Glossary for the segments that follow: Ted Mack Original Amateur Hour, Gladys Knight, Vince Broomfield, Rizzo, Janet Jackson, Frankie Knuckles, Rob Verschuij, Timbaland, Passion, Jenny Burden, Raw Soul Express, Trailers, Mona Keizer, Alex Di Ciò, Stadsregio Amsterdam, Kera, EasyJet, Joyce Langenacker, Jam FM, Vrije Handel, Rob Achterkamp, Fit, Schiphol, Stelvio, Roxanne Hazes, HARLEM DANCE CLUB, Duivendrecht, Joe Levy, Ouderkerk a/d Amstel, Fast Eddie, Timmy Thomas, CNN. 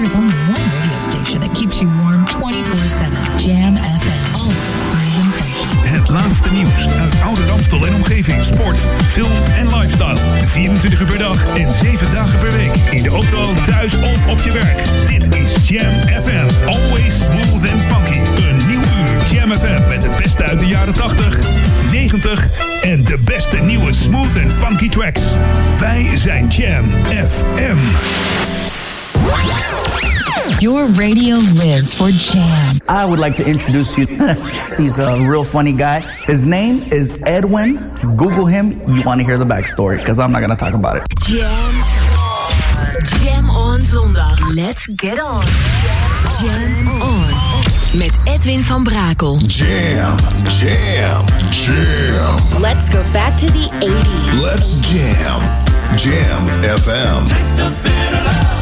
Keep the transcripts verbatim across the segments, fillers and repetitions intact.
Empires only one radio station that keeps you warm twenty-four seven. Jam F M. Always smooth and funky. Het laatste nieuws uit Ouder Amstel en omgeving. Sport, film en lifestyle. vierentwintig uur per dag en zeven dagen per week. In de auto, thuis of op je werk. Dit is Jam F M. Always smooth and funky. Een nieuw uur Jam F M met het beste uit de jaren tachtig, negentig en de beste nieuwe smooth en funky tracks. Wij zijn Jam F M. Your radio lives for Jam. I would like to introduce you. He's a real funny guy. His name is Edwin. Google him. You want to hear the backstory because I'm not going to talk about it. Jam. Jam on zondag. Let's get on. Jam on. Met Edwin van Brakel. Jam, jam, jam. Let's go back to the eighties. Let's jam. Jam F M. Taste the bitter love.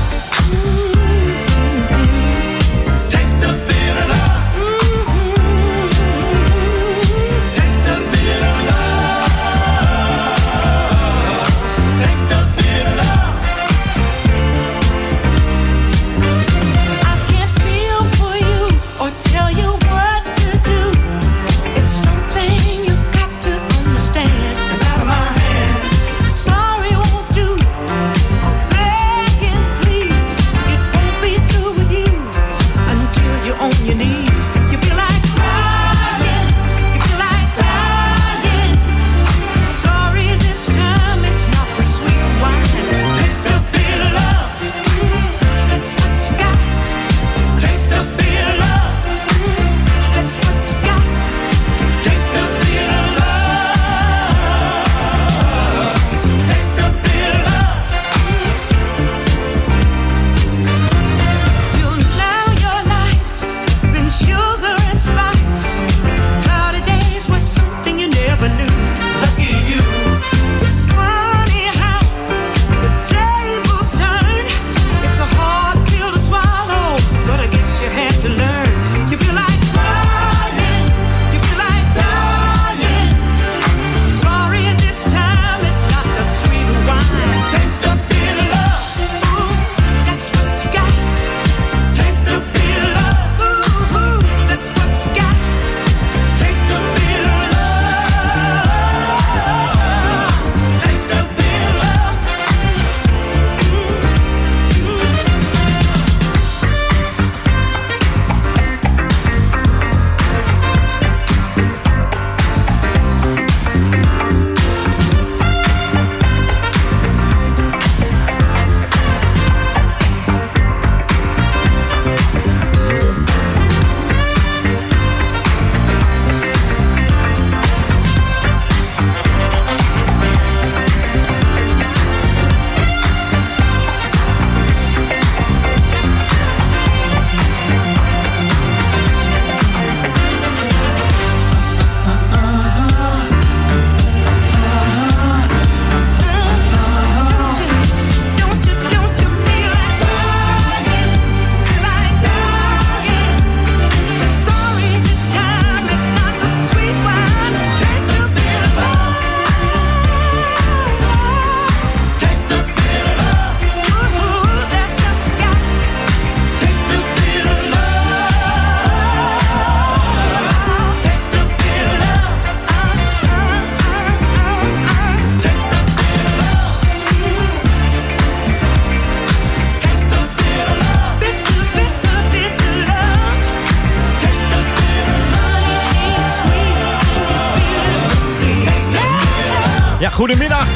Goedemiddag,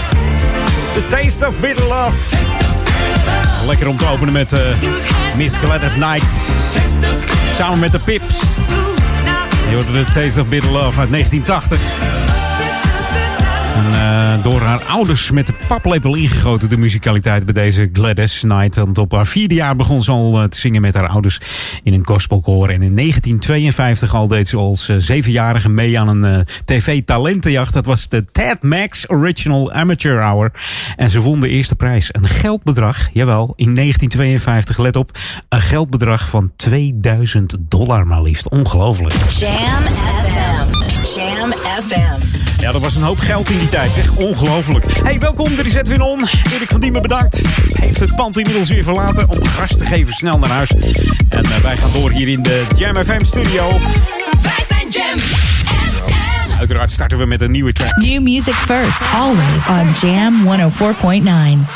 The Taste of Bitter Love. Lekker om te openen met uh, Miss Gladys Knight. Samen met de Pips. Je hoorde The Taste of Bitter Love uit negentien tachtig. En, uh, door haar ouders met de paplepel ingegoten de muzikaliteit bij deze Gladys Knight. Want op haar vierde jaar begon ze al uh, te zingen met haar ouders in een gospelkoor. En in negentien tweeënvijftig al deed ze als uh, zevenjarige mee aan een uh, tv-talentenjacht. Dat was de Ted Mack Original Amateur Hour. En ze won de eerste prijs. Een geldbedrag, jawel, in negentien tweeënvijftig, let op. Een geldbedrag van tweeduizend dollar maar liefst. Ongelooflijk. Jam F M. Jam F M. Ja, dat was een hoop geld in die tijd, zeg. Ongelooflijk. Hey, welkom, er is Edwin On. Erik van Diemen bedankt. Heeft het pand inmiddels weer verlaten om gas te geven. Snel naar huis. En uh, wij gaan door hier in de Jam F M studio. Wij zijn Jam F M. Uiteraard starten we met een nieuwe track. New music first, always on Jam honderdvier komma negen.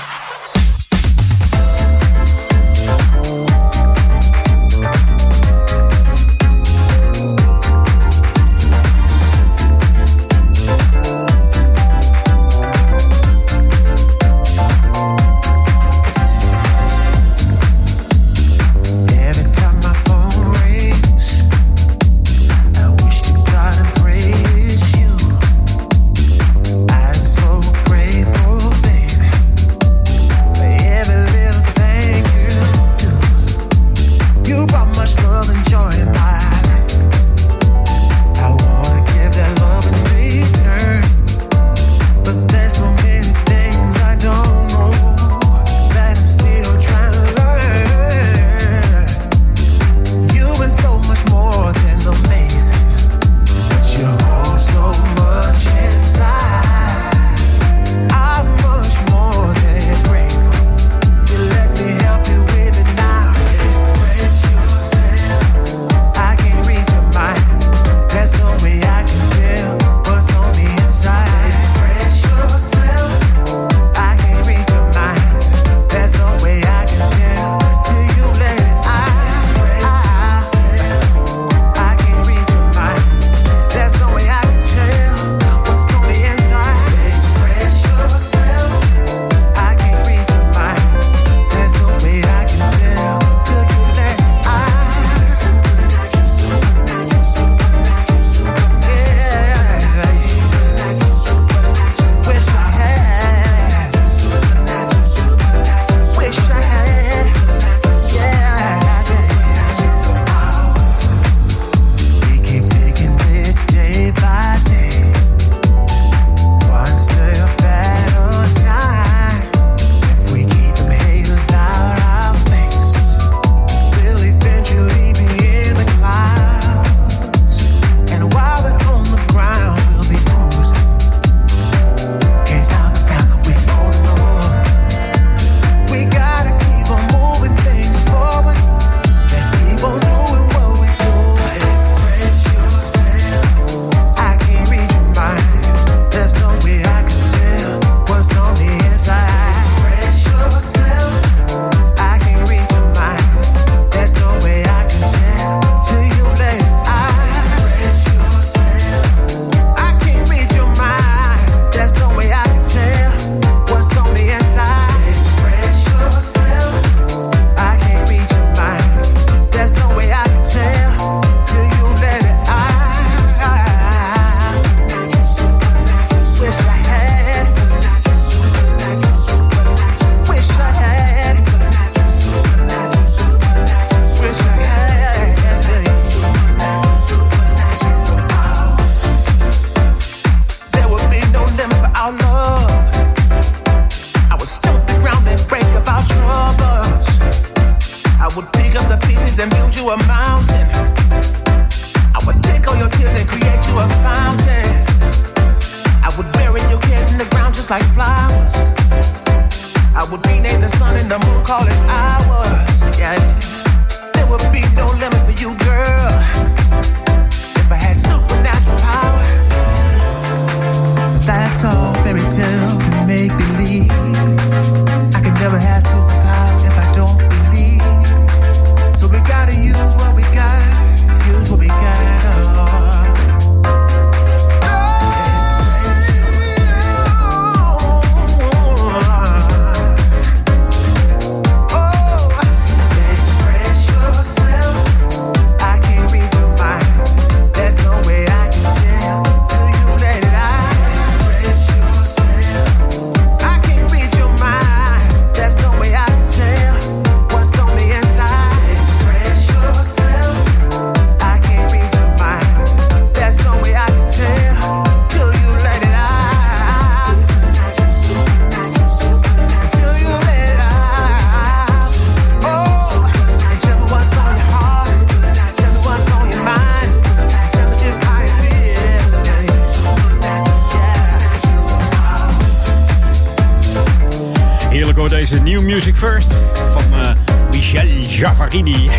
Music First van uh, Michel Giavarini.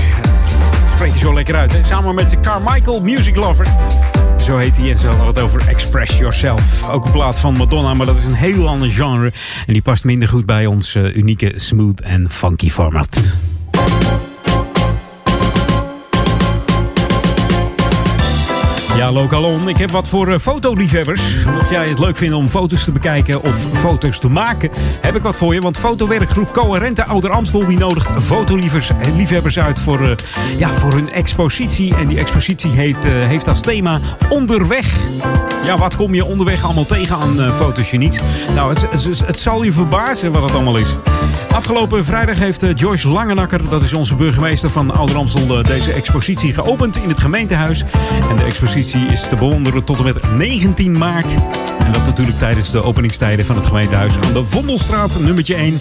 Spreekt hij zo lekker uit, hè? Samen met Carmichael Music Lover. Zo heet hij. En ze hadden het over Express Yourself. Ook een plaat van Madonna, maar dat is een heel ander genre. En die past minder goed bij ons uh, unieke smooth en funky format. Ja, Lokalon, ik heb wat voor uh, fotoliefhebbers. Mocht jij het leuk vinden om foto's te bekijken of foto's te maken, heb ik wat voor je. Want fotowerkgroep Coherente Ouder Amstel die nodigt fotoliefhebbers uit voor, uh, ja, voor hun expositie. En die expositie heet, uh, heeft als thema onderweg. Ja, wat kom je onderweg allemaal tegen aan uh, fotogenieks? Nou, het, het, het zal je verbazen wat het allemaal is. Afgelopen vrijdag heeft uh, Joyce Langenacker, dat is onze burgemeester van Ouder Amstel, uh, deze expositie geopend in het gemeentehuis. En de expositie is te bewonderen tot en met negentien maart. En dat natuurlijk tijdens de openingstijden van het gemeentehuis aan de Vondelstraat, nummertje één.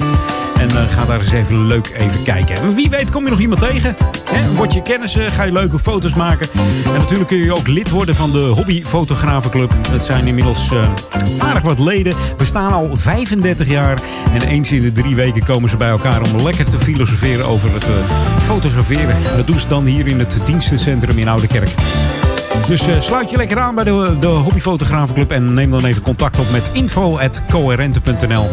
En uh, ga daar eens even leuk even kijken. En wie weet kom je nog iemand tegen. He? Word je kennissen, ga je leuke foto's maken. En natuurlijk kun je ook lid worden van de Hobby Fotografenclub. Dat zijn inmiddels uh, aardig wat leden. We staan al vijfendertig jaar. En eens in de drie weken komen ze bij elkaar om lekker te filosoferen over het uh, fotograferen. Dat doen ze dan hier in het dienstencentrum in Ouderkerk. Dus uh, sluit je lekker aan bij de, de Hobbyfotografenclub en neem dan even contact op met info at coherente punt n l.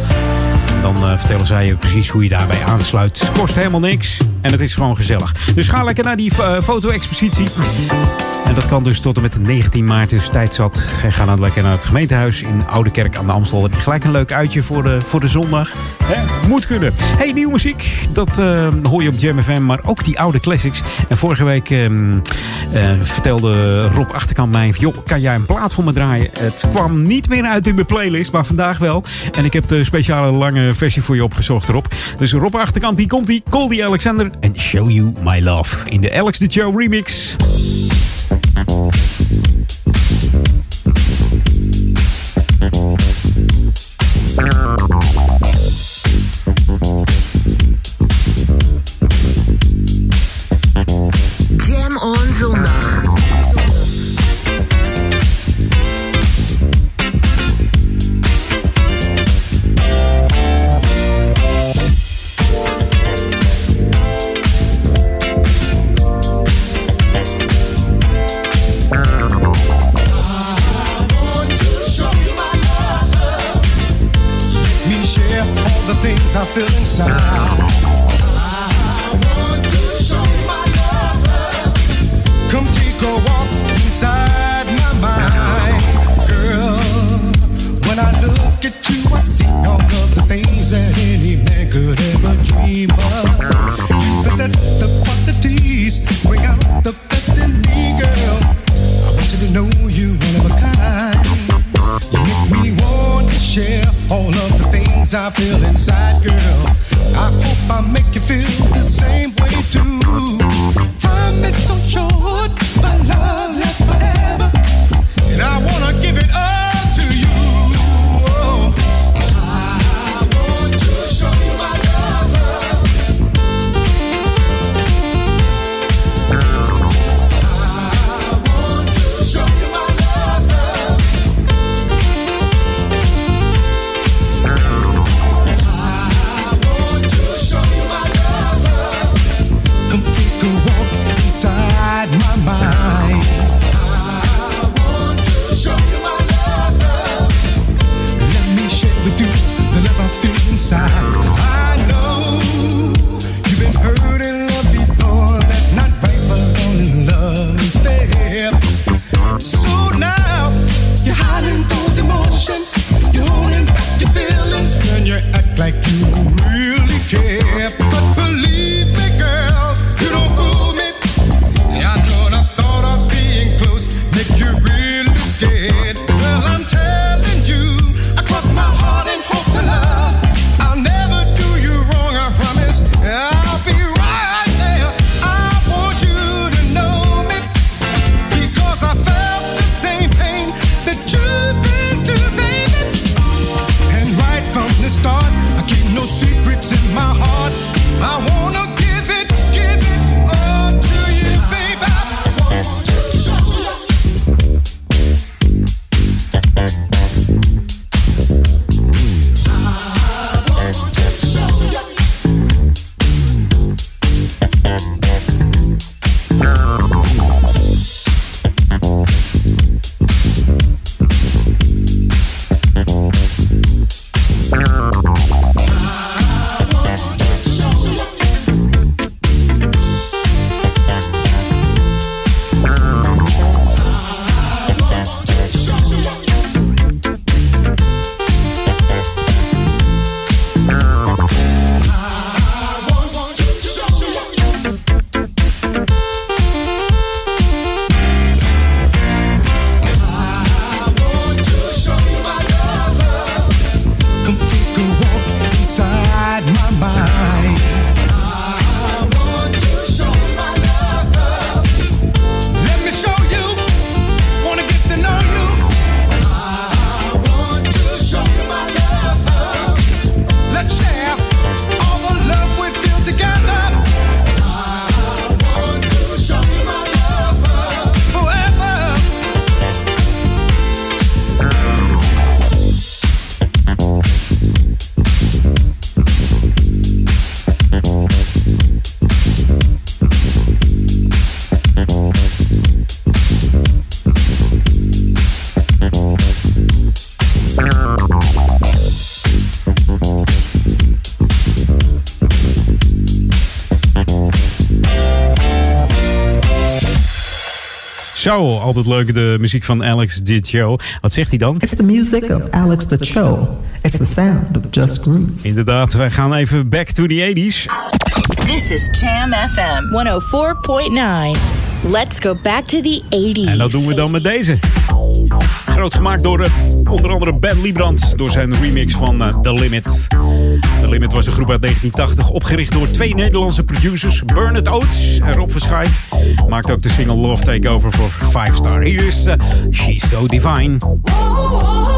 Dan uh, vertellen zij je precies hoe je daarbij aansluit. Het kost helemaal niks en het is gewoon gezellig. Dus ga lekker naar die uh, foto-expositie. En dat kan dus tot en met negentien maart, dus tijd zat. En ga dan lekker naar het gemeentehuis in Ouderkerk aan de Amstel. Dan heb je gelijk een leuk uitje voor de, voor de zondag. He? Moet kunnen. Hey, nieuwe muziek, dat uh, hoor je op Jam F M, maar ook die oude classics. En vorige week um, uh, vertelde Rob Achterkamp mij, joh, kan jij een plaat voor me draaien? Het kwam niet meer uit in mijn playlist, maar vandaag wel. En ik heb de speciale lange versie voor je opgezocht, Rob. Dus Rob Achterkamp, die komt die. Call die Alexander en Show You My Love in de Alex Di Ciò remix. Jam on zondag. Uh Ciò. Altijd leuk, de muziek van Alex Di Ciò. Wat zegt hij dan? It's the music of Alex Di Ciò. It's the sound of just groove. Inderdaad, wij gaan even back to the eighties. This is Jam F M honderdvier komma negen. Let's go back to the eighties. En dat doen we dan met deze. Groot gemaakt door onder andere Ben Liebrand. Door zijn remix van uh, The Limit. The Limit was een groep uit negentien tachtig. Opgericht door twee Nederlandse producers. Bernard Oates en Rob Verschuij. Maakt ook de single Love Takeover voor vijf star. Hier is uh, She's So Divine. Oh,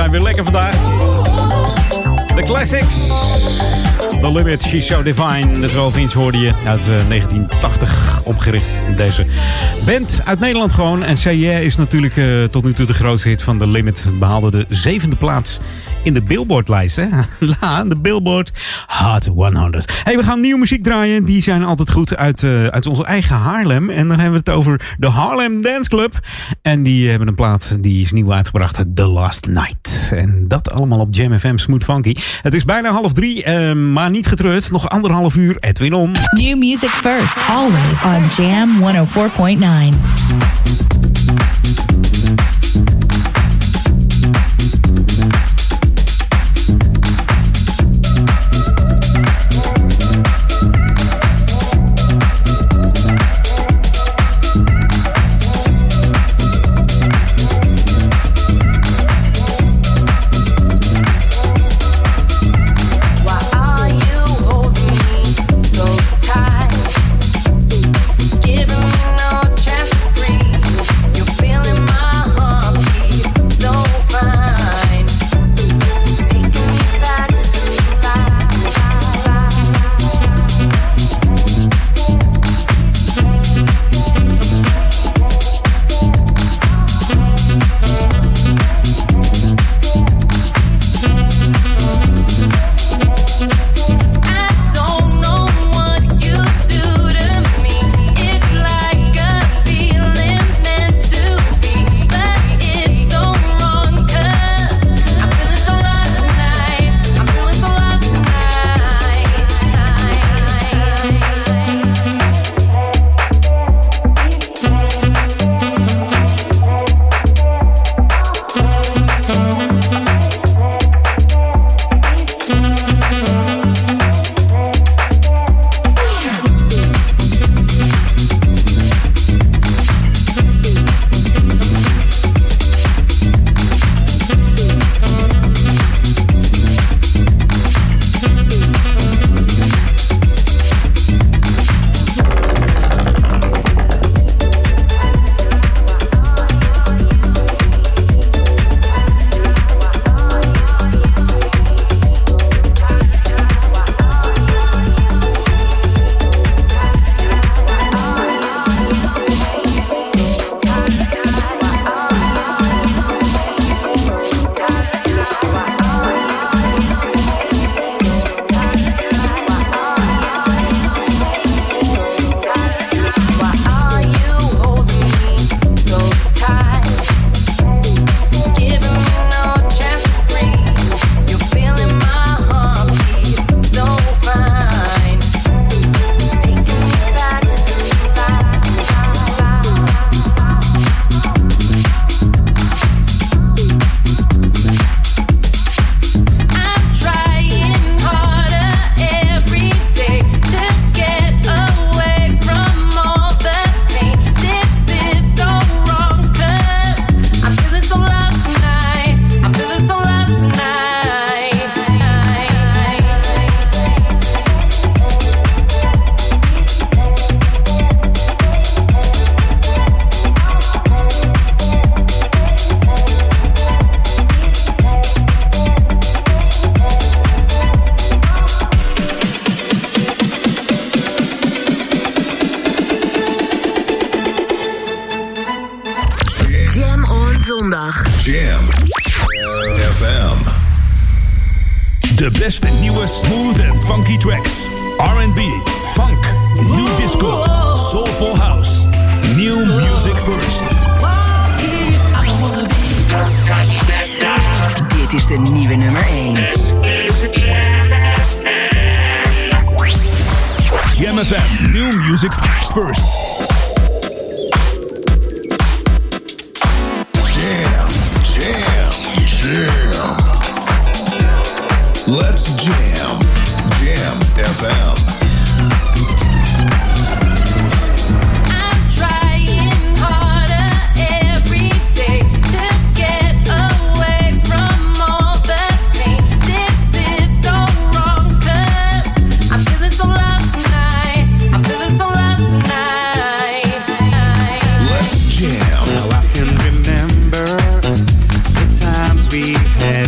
zijn weer lekker vandaag. De classics. The Limit, She's So Divine. De twaalf inch hoorde je uit uh, negentien tachtig opgericht. Deze band uit Nederland gewoon. En Say Yeah is natuurlijk uh, tot nu toe de grootste hit van The Limit. Behaalde de zevende plaats in de Billboard-lijst. Hè? La, de Billboard Hot honderd. Hey, we gaan nieuwe muziek draaien. Die zijn altijd goed uit, uh, uit onze eigen Haarlem. En dan hebben we het over de Haarlem Dance Club. En die hebben een plaat die is nieuw uitgebracht. The Last Night. En dat allemaal op Jam F M Smooth Funky. Het is bijna half drie, uh, maar niet getreurd. Nog anderhalf uur, Edwin om. New music first, always on Jam honderdvier komma negen. We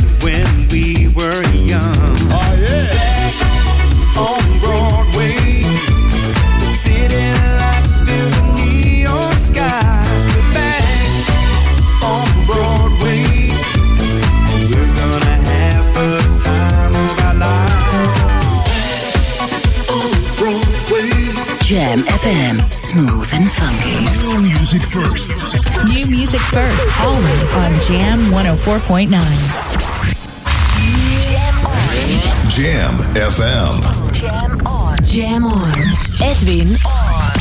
music first. New music first, always on Jam honderdvier punt negen. Jam F M. Jam on. Jam on. Edwin on.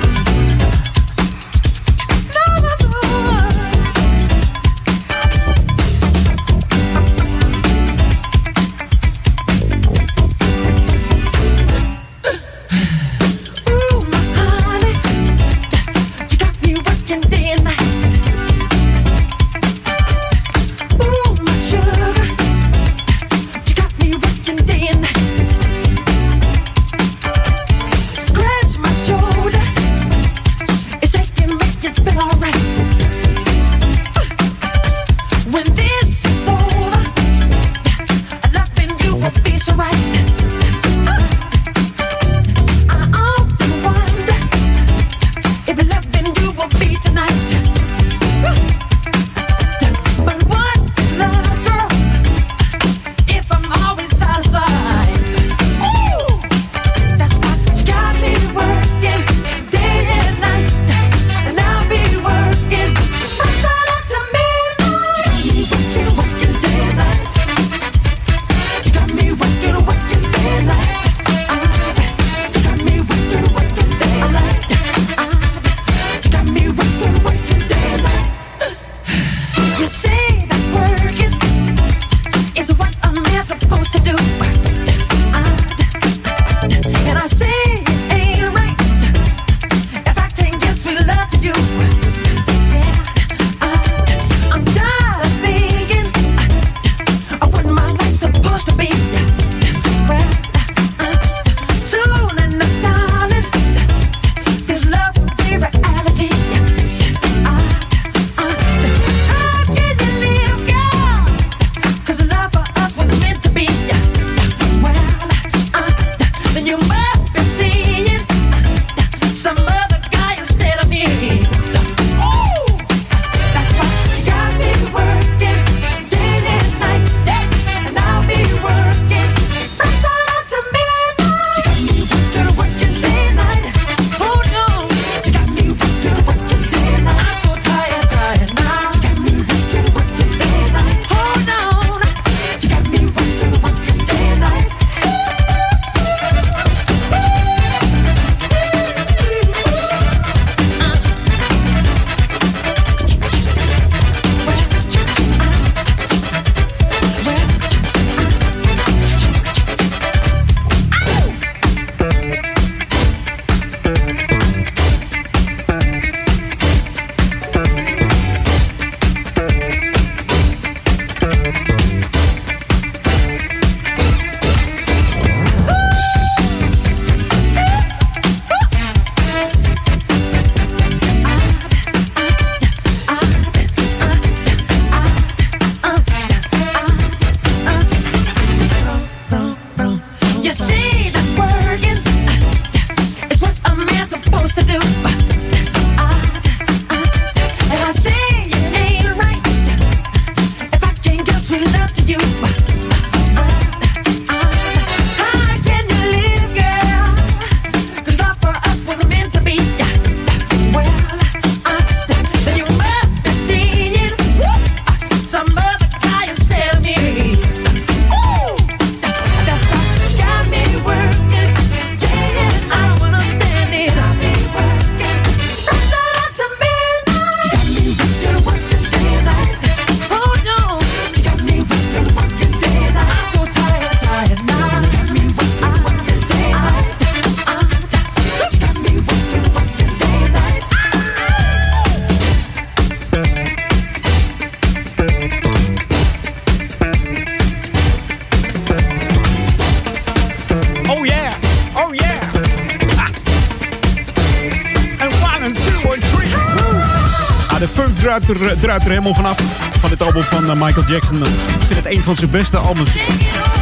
Druipt er helemaal vanaf van dit album van uh, Michael Jackson. Ik vind het een van zijn beste albums.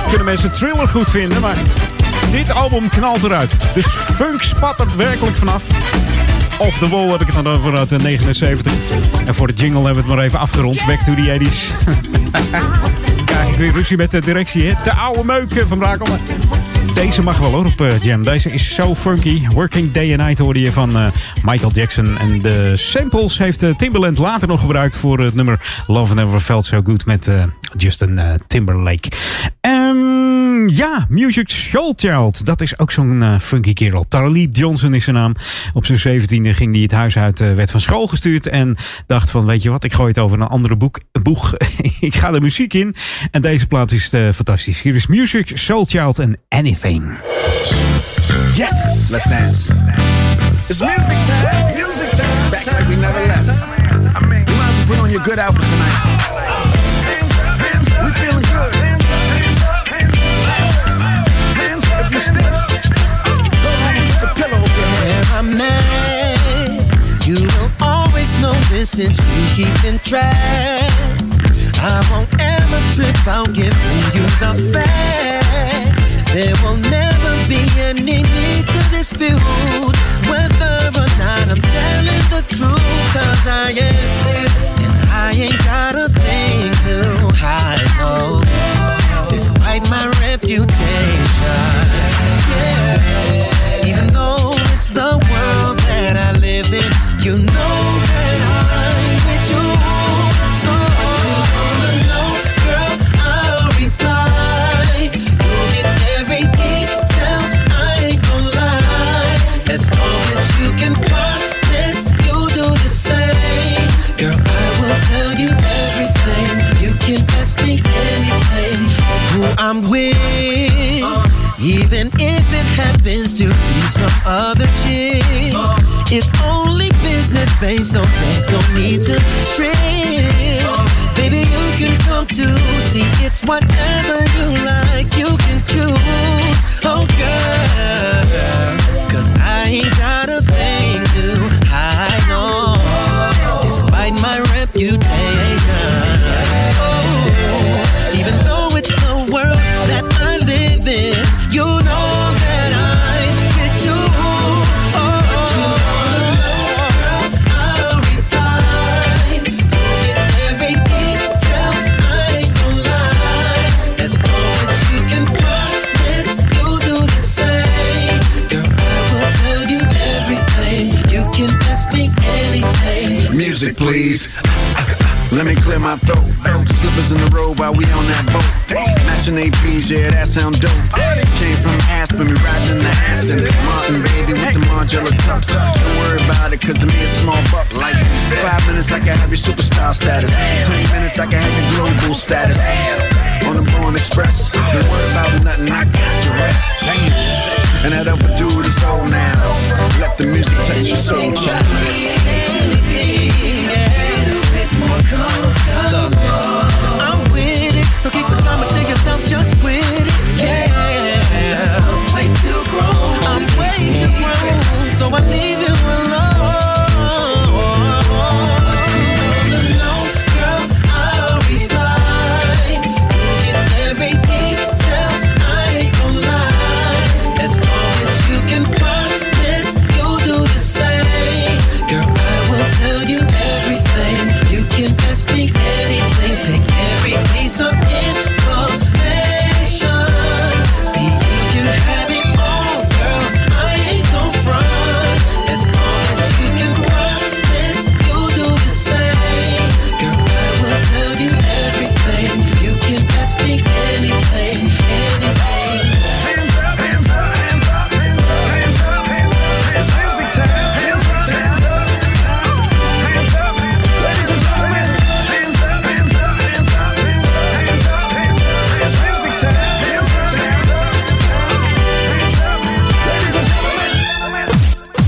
Kunnen mensen Thriller goed vinden, maar dit album knalt eruit. Dus funk spat er werkelijk vanaf. Off the Wall heb ik het dan over uit negenenzeventig. En voor de jingle hebben we het maar even afgerond. Back to the eighties. Krijg ik weer ruzie met de directie, hè? De oude meuken van Brakel. Deze mag wel hoor op uh, Jam. Deze is zo funky. Working Day and Night hoorde je van uh, Michael Jackson. En de samples heeft uh, Timbaland later nog gebruikt voor het nummer Love Never Felt So Good met uh, Justin uh, Timberlake. Um, ja, Music Soul Child. Dat is ook zo'n uh, funky kerel. Talib Johnson is zijn naam. Op zijn zeventiende ging hij het huis uit, uh, werd van school gestuurd. En dacht van, weet je wat, ik gooi het over een andere boek, boeg. Ik ga de muziek in. En deze plaat is uh, fantastisch. Hier is Music Soul Child en Anything. Yes, let's dance. It's music time. Music time. Back like we never left. I mean, you might as well put on your good outfit tonight. We feeling good. Hands up, hands up, hands up. If you stiff, go ahead and get the pillow over your head. Where I'm at, you will always know this since you keepin' track. I won't ever trip out giving you the facts. There will never be any need to dispute whether or not I'm telling the truth. 'Cause I am, and I ain't got a thing to high low, despite my reputation, yeah. Even though it's the world that I live in, you know that I'm with you. So what you wanna know, girl, I'll reply. You'll get every detail, I ain't gon' lie. As long as you can promise you'll do the same, girl, I will tell you everything. You can ask me anything, who I'm with, uh, even if it happens to be some other chick. Uh, it's only business, babe, so there's no need to trip. Uh, Baby, you can come too. See, it's whatever you like, you can choose. Oh, girl, 'cause I ain't got a thing to hide on, despite my reputation. Music, please. Let me clear my throat. Slippers in the road while we on that boat. Matching A Ps, yeah, that sound dope. Came from Aspen, we riding the Aston Martin, baby, with the Margiela tucks. Don't worry about it, 'cause I'm here small bucks. Like five minutes, I can have your superstar status. Ten minutes, I can have your global status. On the Born Express, don't worry about nothing, I got the rest. And that other dude is all now. Let the music touch your soul, child. More color. I'm with it, so keep the drama to yourself, just quit it, yeah. I'm way too grown, I'm way too grown, so I leave you alone. What you wanna know, girl, I'll reply. You get every detail, I ain't gon' lie. As long as you can promise, you'll do the same. Girl, I will tell you everything. You can ask me anything, take every piece of information. See, you can have it all, girl, I ain't gon' front. As long as you can promise, you'll do the same. Girl, I will tell you everything. You can ask me anything, anything. Hands up, hands up, hands up, hands up, hands up. It's music time.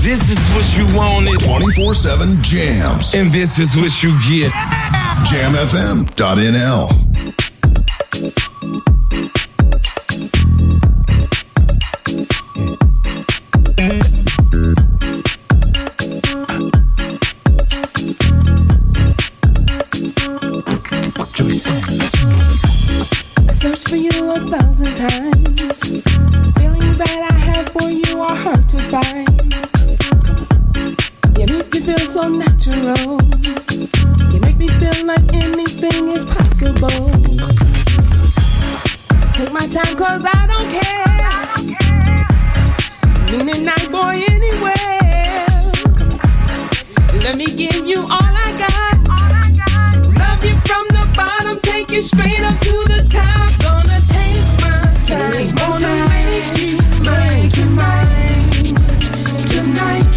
This is what you wanted. twenty-four seven Jams. And this is what you get. jam f m dot n l. You make me feel so natural. You make me feel like anything is possible. Take my time, cause I don't care. Mean a night boy anywhere. Let me give you all I got. Love you from the bottom, take you straight up to the top. Gonna take my time, gonna make you mine tonight. Tonight.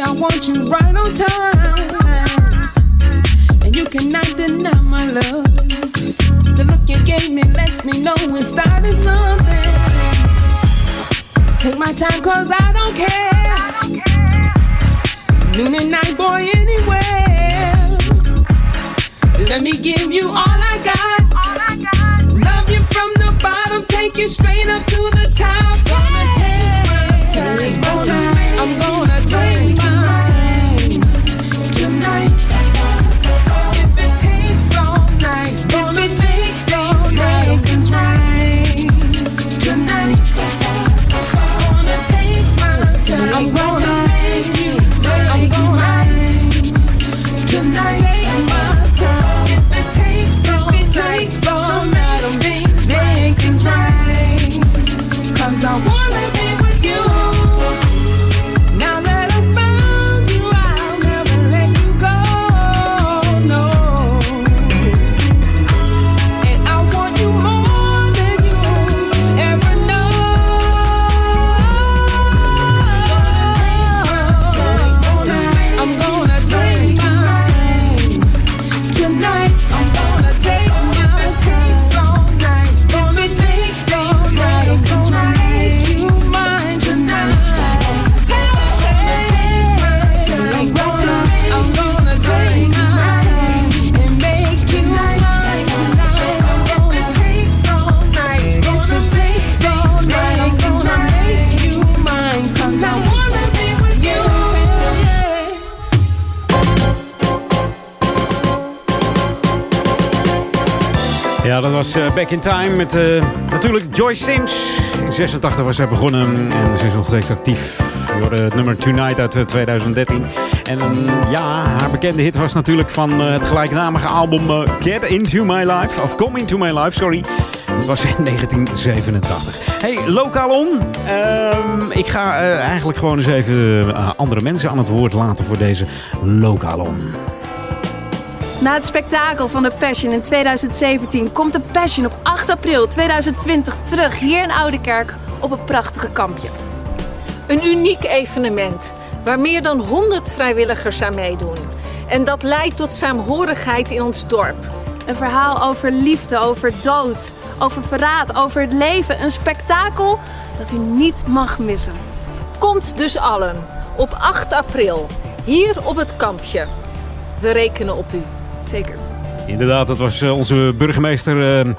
I want you right on time, and you cannot deny my love. The look you gave me lets me know we're starting something. Take my time, cause I don't care. Noon and night, boy, anywhere. Let me give you all I got. Love you from the bottom, take you straight up to the top. Gonna take my time, I'm gonna take my time. Ja, dat was uh, Back in Time met uh, natuurlijk Joyce Sims. In zesentachtig was zij begonnen en ze is nog steeds actief. We hoorden het nummer Tonight uit uh, twintig dertien. En um, ja, haar bekende hit was natuurlijk van uh, het gelijknamige album uh, Get Into My Life. Of Come Into My Life, sorry. Dat was in negentien zevenentachtig. Hey, lokaal on. Um, ik ga uh, eigenlijk gewoon eens even uh, andere mensen aan het woord laten voor deze lokaal on. Na het spektakel van de Passion in tweeduizend zeventien komt de Passion op acht april tweeduizend twintig terug hier in Oudekerk op een prachtige kampje. Een uniek evenement waar meer dan honderd vrijwilligers aan meedoen. En dat leidt tot saamhorigheid in ons dorp. Een verhaal over liefde, over dood, over verraad, over het leven. Een spektakel dat u niet mag missen. Komt dus allen op acht april hier op het kampje. We rekenen op u. Zeker. Inderdaad, dat was onze burgemeester uh,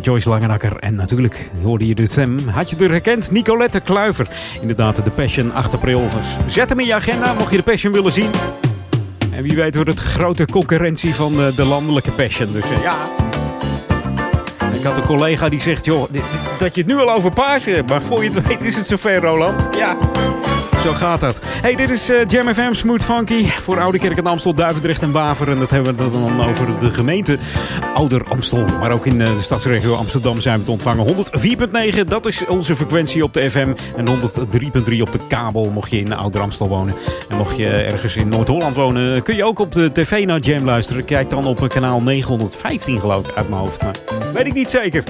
Joyce Langenacker. En natuurlijk hoorde je de stem. Had je het herkend? Nicolette Kluiver. Inderdaad, de Passion, acht april. Dus zet hem in je agenda, mocht je de Passion willen zien. En wie weet wordt het grote concurrentie van uh, de landelijke Passion. Dus uh, ja. Ik had een collega die zegt, joh, dit, dit, dat je het nu al over paas hebt. Maar voor je het weet is het zover, Roland. Ja. Zo gaat dat. Hey, dit is uh, Jam F M, Smooth Funky voor Oudekerk en Amstel, Duivendrecht en Waver. En dat hebben we dan over de gemeente Ouder Amstel. Maar ook in uh, de stadsregio Amsterdam zijn we te ontvangen. honderd vier komma negen, dat is onze frequentie op de F M. En honderd drie komma drie op de kabel, mocht je in Ouder Amstel wonen. En mocht je ergens in Noord-Holland wonen, kun je ook op de tv naar Jam luisteren. Kijk dan op uh, kanaal negenhonderdvijftien, geloof ik, uit mijn hoofd. Maar weet ik niet zeker.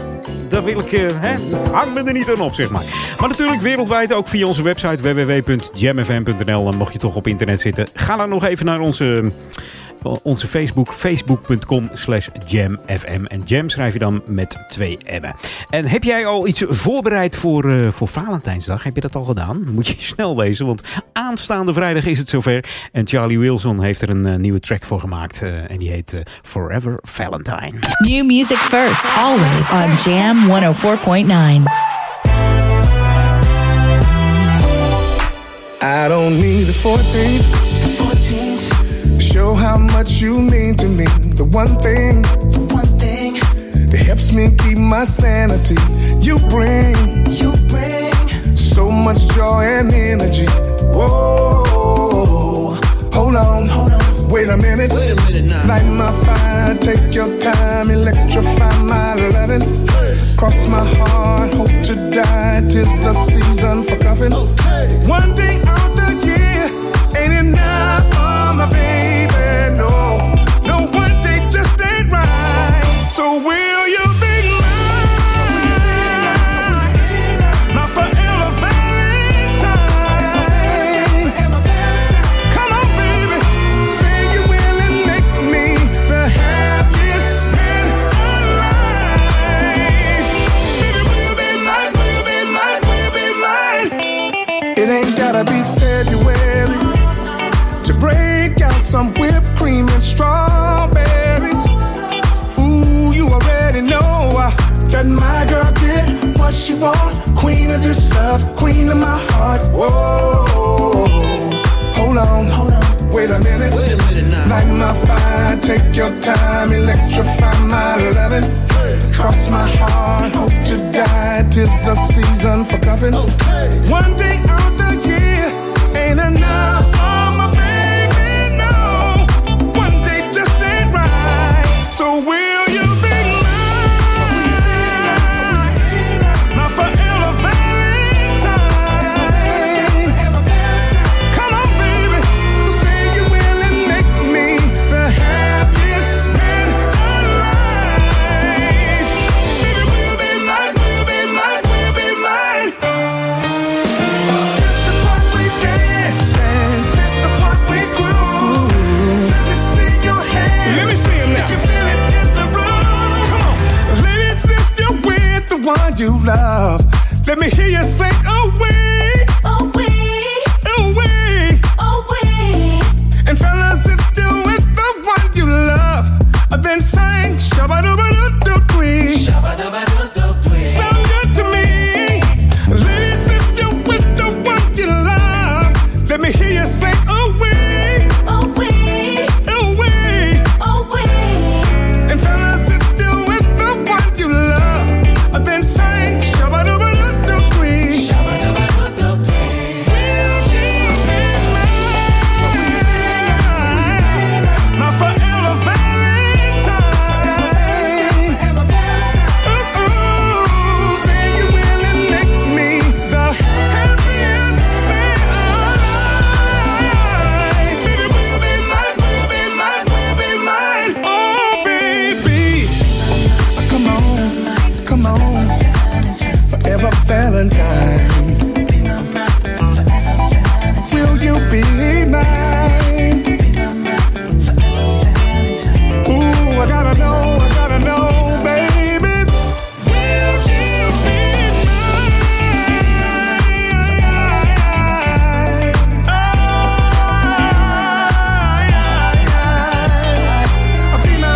Daar wil ik, uh, hè, hang me er niet aan op, zeg maar. Maar natuurlijk wereldwijd ook via onze website w w w punt jam f m punt n l. En mocht je toch op internet zitten, ga dan nog even naar onze onze Facebook, facebook.com slash jamfm. En jam schrijf je dan met twee m'en. En heb jij al iets voorbereid voor, uh, voor Valentijnsdag? Heb je dat al gedaan? Moet je snel wezen, want aanstaande vrijdag is het zover. En Charlie Wilson heeft er een uh, nieuwe track voor gemaakt. Uh, en die heet uh, Forever Valentine. New music first, always on Jam honderdvier komma negen. I don't need the fourteenth, the fourteenth to show how much you mean to me. The one thing, the one thing that helps me keep my sanity. You bring, you bring so much joy and energy. Whoa, hold on, hold on, wait a minute, wait a minute now. Light my fire, take your time, electrify my loving. Cross my heart, hope to die, 'tis the season for cuffing. Okay. One day out the year ain't enough for my baby, no. No, one day just ain't right, so will you be mine? My forever Valentine. Come on, baby, say you will and make me the happiest man alive. Baby, will you be mine, will you be mine, will you be mine? It ain't gotta be February to break out some whipped cream and strawberries. Ooh, you already know uh, that my girl did what she want. Queen of this love, queen of my heart. Whoa, hold on, hold on, wait a minute, wait a minute now. Light my fire, take your time, electrify my loving. Cross my heart, hope to die, 'tis the season for cuffing. Okay. One day out the year ain't enough for my baby, no. One day just ain't right, so will you be mine? My forever Valentine. Come on, baby, say you will and make me the happiest man alive. Baby, will you be mine? Will you be mine? Will you be mine? It's the part we dance, dance. It's the part we groove. Let me see your hands. Let me see 'em now. If you feel it in the room, come on, ladies, if you're with the one you love, let me hear you say, "Oh we, oh we, oh we." Oh, we. And fellas, if you're with the one you love, then sing shabba doo doo doo doo. Sound good to me, ladies. If you're with the one you love, let me hear you say, "Oh we, Oh we, oh we." oh we. And tell us if you're with the one you love, then sing shabba doo doo doo. Will you be mine? My forever Valentine. Ooh, ooh, say you will and make me the happiest man alive. Baby, will you be mine? Will you be mine? Will you be mine? Oh, baby, come on, come on, forever Valentine. Will you be mine? Ooh, I gotta know, I gotta know, baby. Will you be mine? Oh, I'll be my man,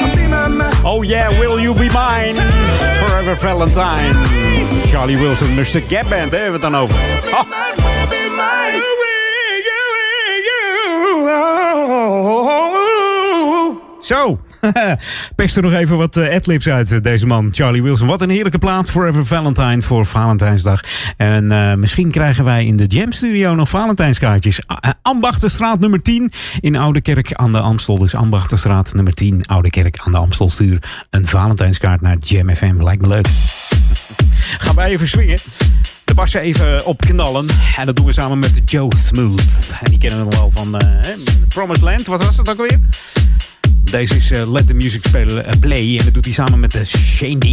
I'll be my man. Oh yeah, will you be mine? Forever Valentine. Charlie Wilson, mister Gap Band, hè, hebben we het dan over. Oh. Will be mine. You, you, you. Oh. Zo, pest er nog even wat eh, adlibs uit, deze man, Charlie Wilson. Wat een heerlijke plaat, Forever Valentine, voor Valentijnsdag. En eh, misschien krijgen wij in de Jam Studio nog Valentijnskaartjes. A- Ambachtenstraat nummer tien in Oude Kerk aan de Amstel. Dus Ambachtenstraat nummer tien, Oude Kerk aan de Amstel. Stuur een Valentijnskaart naar Jam F M, lijkt me leuk. Gaan wij even swingen. De bassen even opknallen. En dat doen we samen met Joe Smooth. En die kennen we nog wel van uh, Promised Land. Wat was dat ook alweer? Deze is uh, Let the Music spelen, uh, Play. En dat doet hij samen met uh, Shane D.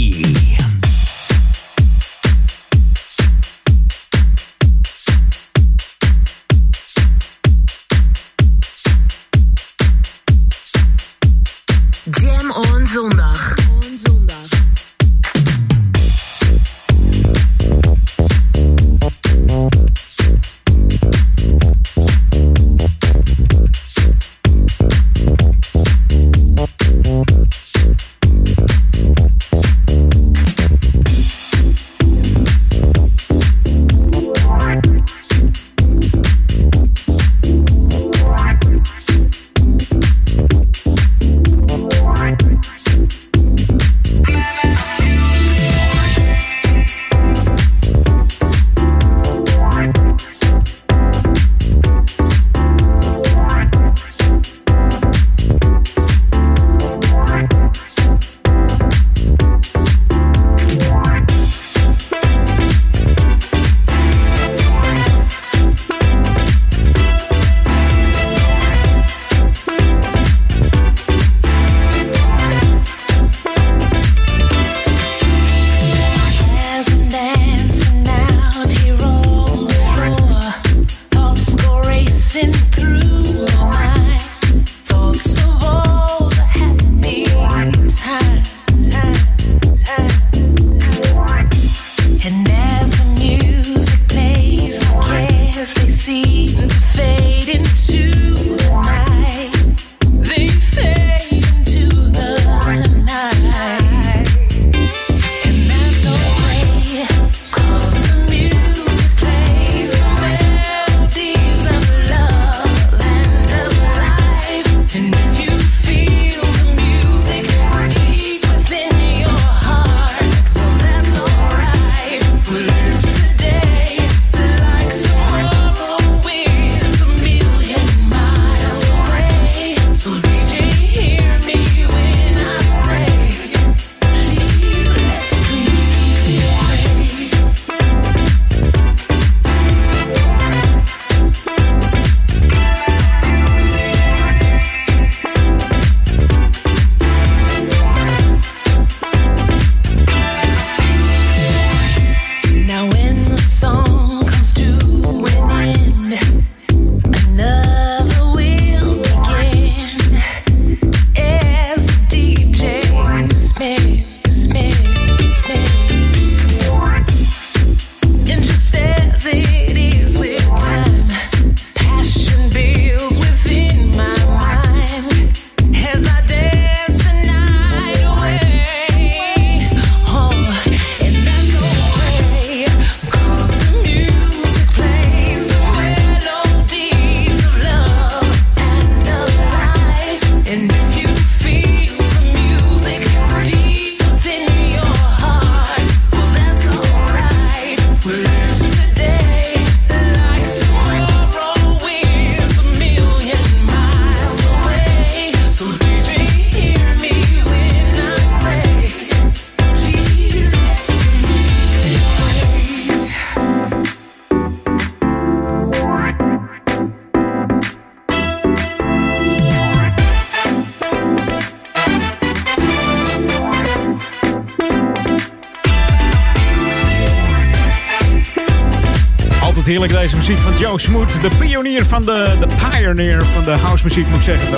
altijd heerlijk, deze muziek van Joe Smooth. De pionier van de, de pioneer van de housemuziek, moet ik zeggen.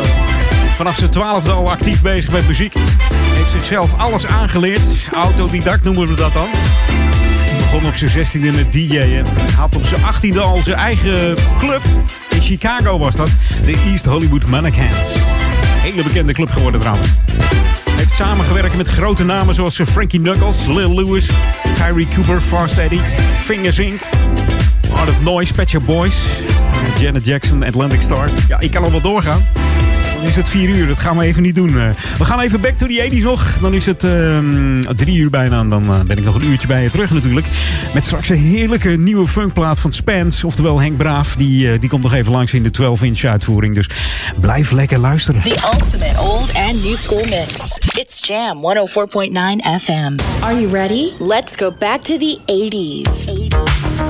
Vanaf zijn twaalfde al actief bezig met muziek. Heeft zichzelf alles aangeleerd. Autodidact noemen we dat dan. Begon op zijn zestiende met D J'en. Had op zijn achttiende al zijn eigen club. In Chicago was dat. De East Hollywood Mannequins. Hele bekende club geworden trouwens. Heeft samengewerkt met grote namen zoals Frankie Knuckles, Lil Louis, Tyree Cooper, Fast Eddie, Fingers Incorporated, Art of Noise, Pet Shop Boys, Janet Jackson, Atlantic Star. Ja, ik kan al wel doorgaan. Dan is het vier uur, dat gaan we even niet doen. We gaan even back to the eighties nog. Dan is het uh, drie uur bijna en dan ben ik nog een uurtje bij je terug natuurlijk. Met straks een heerlijke nieuwe funkplaat van Spence. Oftewel Henk Braaf, die, die komt nog even langs in de twaalf inch uitvoering. Dus blijf lekker luisteren. The ultimate old and new school mix. It's Jam honderdvier komma negen F M. Are you ready? Let's go back to the eighties. eighties.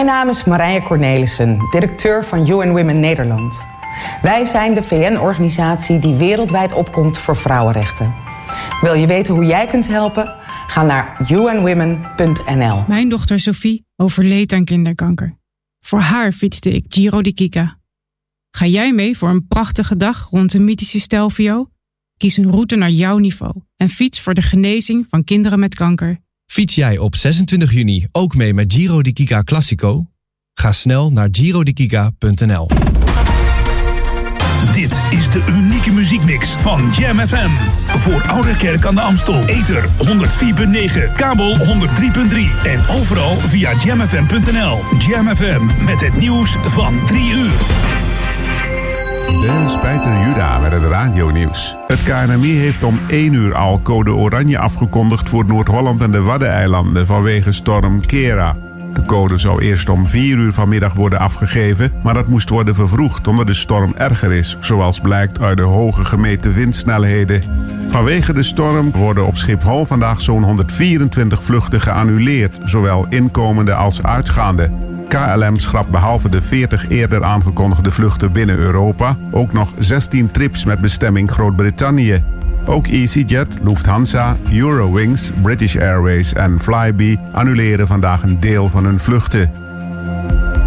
Mijn naam is Marije Cornelissen, directeur van U N Women Nederland. Wij zijn de V N-organisatie die wereldwijd opkomt voor vrouwenrechten. Wil je weten hoe jij kunt helpen? Ga naar u n women punt n l. Mijn dochter Sophie overleed aan kinderkanker. Voor haar fietste ik Giro di Kika. Ga jij mee voor een prachtige dag rond de mythische Stelvio? Kies een route naar jouw niveau en fiets voor de genezing van kinderen met kanker. Fiets jij op zesentwintig juni ook mee met Giro di Kika Classico? Ga snel naar giro di kika punt n l. Dit is de unieke muziekmix van Jam F M. Voor Oude Kerk aan de Amstel. Ether honderd vier komma negen, kabel honderd drie komma drie. En overal via jam f m punt n l. Jam F M met het nieuws van drie uur. Dennis Spijter Juda met het radionieuws. Het K N M I heeft om één uur al code oranje afgekondigd voor Noord-Holland en de Waddeneilanden vanwege storm Kera. De code zou eerst om vier uur vanmiddag worden afgegeven, maar dat moest worden vervroegd omdat de storm erger is, zoals blijkt uit de hoge gemeten windsnelheden. Vanwege de storm worden op Schiphol vandaag zo'n honderdvierentwintig vluchten geannuleerd, zowel inkomende als uitgaande. K L M schrapt behalve de veertig eerder aangekondigde vluchten binnen Europa ook nog zestien trips met bestemming Groot-Brittannië. Ook EasyJet, Lufthansa, Eurowings, British Airways en Flybe annuleren vandaag een deel van hun vluchten.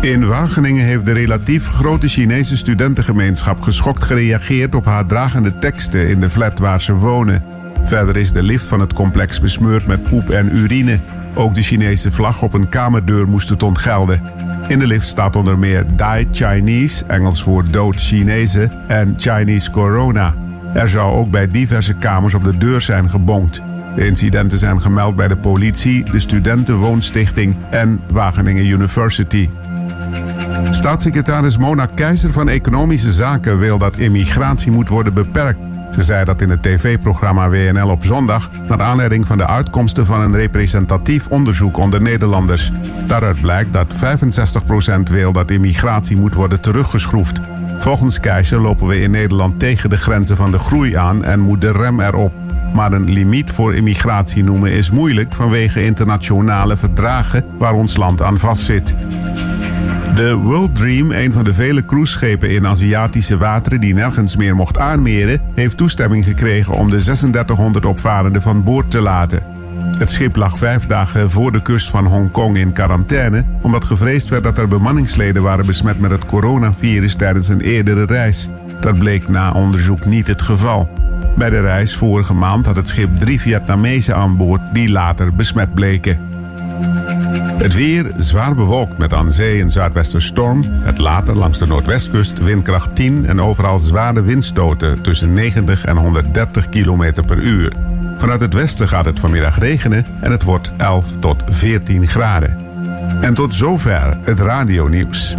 In Wageningen heeft de relatief grote Chinese studentengemeenschap geschokt gereageerd op haatdragende teksten in de flat waar ze wonen. Verder is de lift van het complex besmeurd met poep en urine. Ook de Chinese vlag op een kamerdeur moest het ontgelden. In de lift staat onder meer Die Chinese, Engels voor dood Chinezen, en Chinese Corona. Er zou ook bij diverse kamers op de deur zijn gebonkt. De incidenten zijn gemeld bij de politie, de Studentenwoonstichting en Wageningen University. Staatssecretaris Mona Keizer van Economische Zaken wil dat immigratie moet worden beperkt. Ze zei dat in het tv-programma W N L op zondag, naar aanleiding van de uitkomsten van een representatief onderzoek onder Nederlanders. Daaruit blijkt dat vijfenzestig procent wil dat immigratie moet worden teruggeschroefd. Volgens Keizer lopen we in Nederland tegen de grenzen van de groei aan en moet de rem erop. Maar een limiet voor immigratie noemen is moeilijk vanwege internationale verdragen waar ons land aan vastzit. De World Dream, een van de vele cruiseschepen in Aziatische wateren die nergens meer mocht aanmeren, heeft toestemming gekregen om de drieduizend zeshonderd opvarenden van boord te laten. Het schip lag vijf dagen voor de kust van Hongkong in quarantaine, omdat gevreesd werd dat er bemanningsleden waren besmet met het coronavirus tijdens een eerdere reis. Dat bleek na onderzoek niet het geval. Bij de reis vorige maand had het schip drie Vietnamezen aan boord die later besmet bleken. Het weer zwaar bewolkt met aan zee een zuidwestenstorm. Het later langs de noordwestkust windkracht tien en overal zware windstoten tussen negentig en honderddertig km per uur. Vanuit het westen gaat het vanmiddag regenen en het wordt elf tot veertien graden. En tot zover het radionieuws.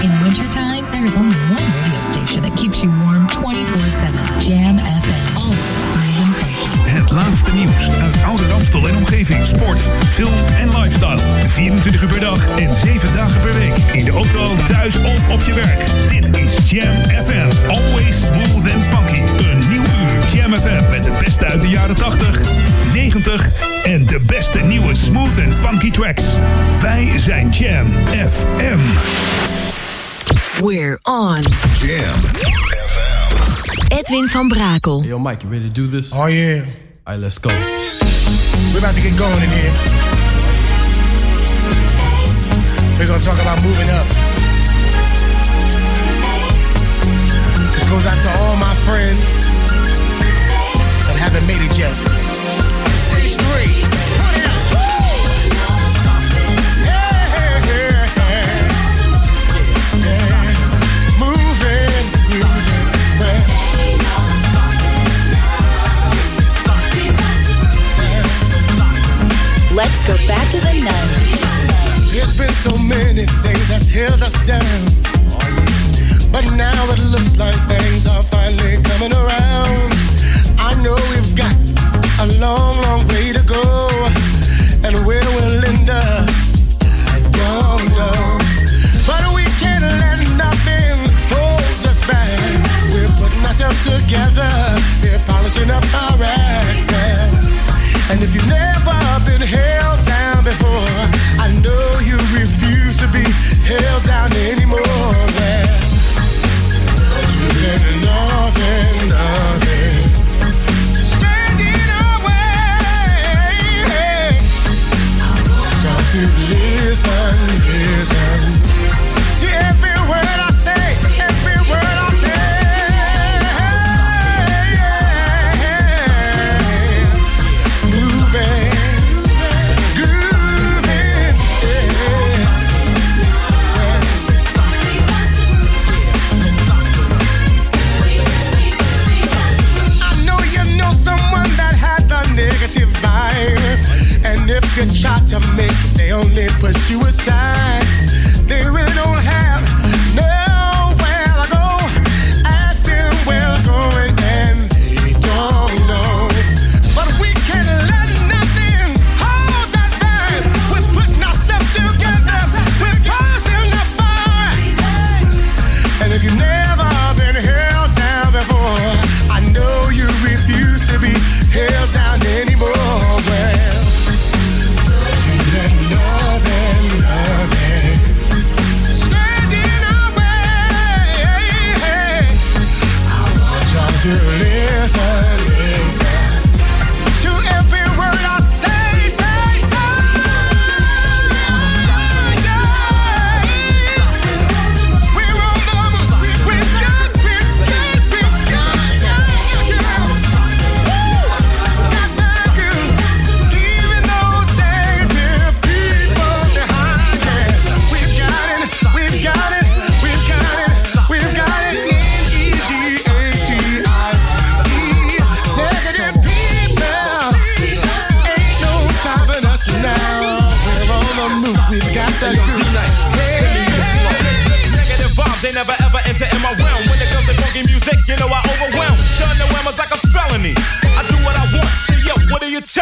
In wintertime there is only one radio station that keeps you warm twenty-four seven. Jam F M. Always smiling free. Het laatste nieuws uit Ouder Amstel en omgeving, sport, film en lifestyle. vierentwintig uur per dag en zeven dagen per week. In de auto, thuis of op je werk. Dit is Jam F M. Always smooth and funky. Een nieuw uur Jam F M met het beste uit de jaren tachtig, negentig en de beste nieuwe smooth and funky tracks. Wij zijn Jam F M. We're on Jam F M. Edwin van Brakel. Hey, yo, Mike, you ready to do this? Oh yeah. Alright, let's go. We're about to get going in here. We're gonna talk about moving up. This goes out to all my friends that haven't made it yet. Stage three, put it out. Woo! Yeah, yeah, yeah. Moving, moving, yeah. Let's go back to the nineties. There's been so many things that's held us down, but now it looks like things are finally coming around. I know we've got a long, long way to go, and where we'll end up, I don't know. But we can't let nothing hold us back. We're putting ourselves together, we're polishing up our act now. And if you've never been held down before, I know you refuse to be could listen, listen to every word I say, every word I say. Moving, grooving, yeah. I know you know someone that has a negative vibe, and if you try to make it, they only push you aside. They really don't have nowhere to go. Ask them where we're going and they don't know. But we can't let nothing hold us down. We're putting ourselves together. We're passing the bar. And if you've never been held down before, I know you refuse to be held down anymore. Well,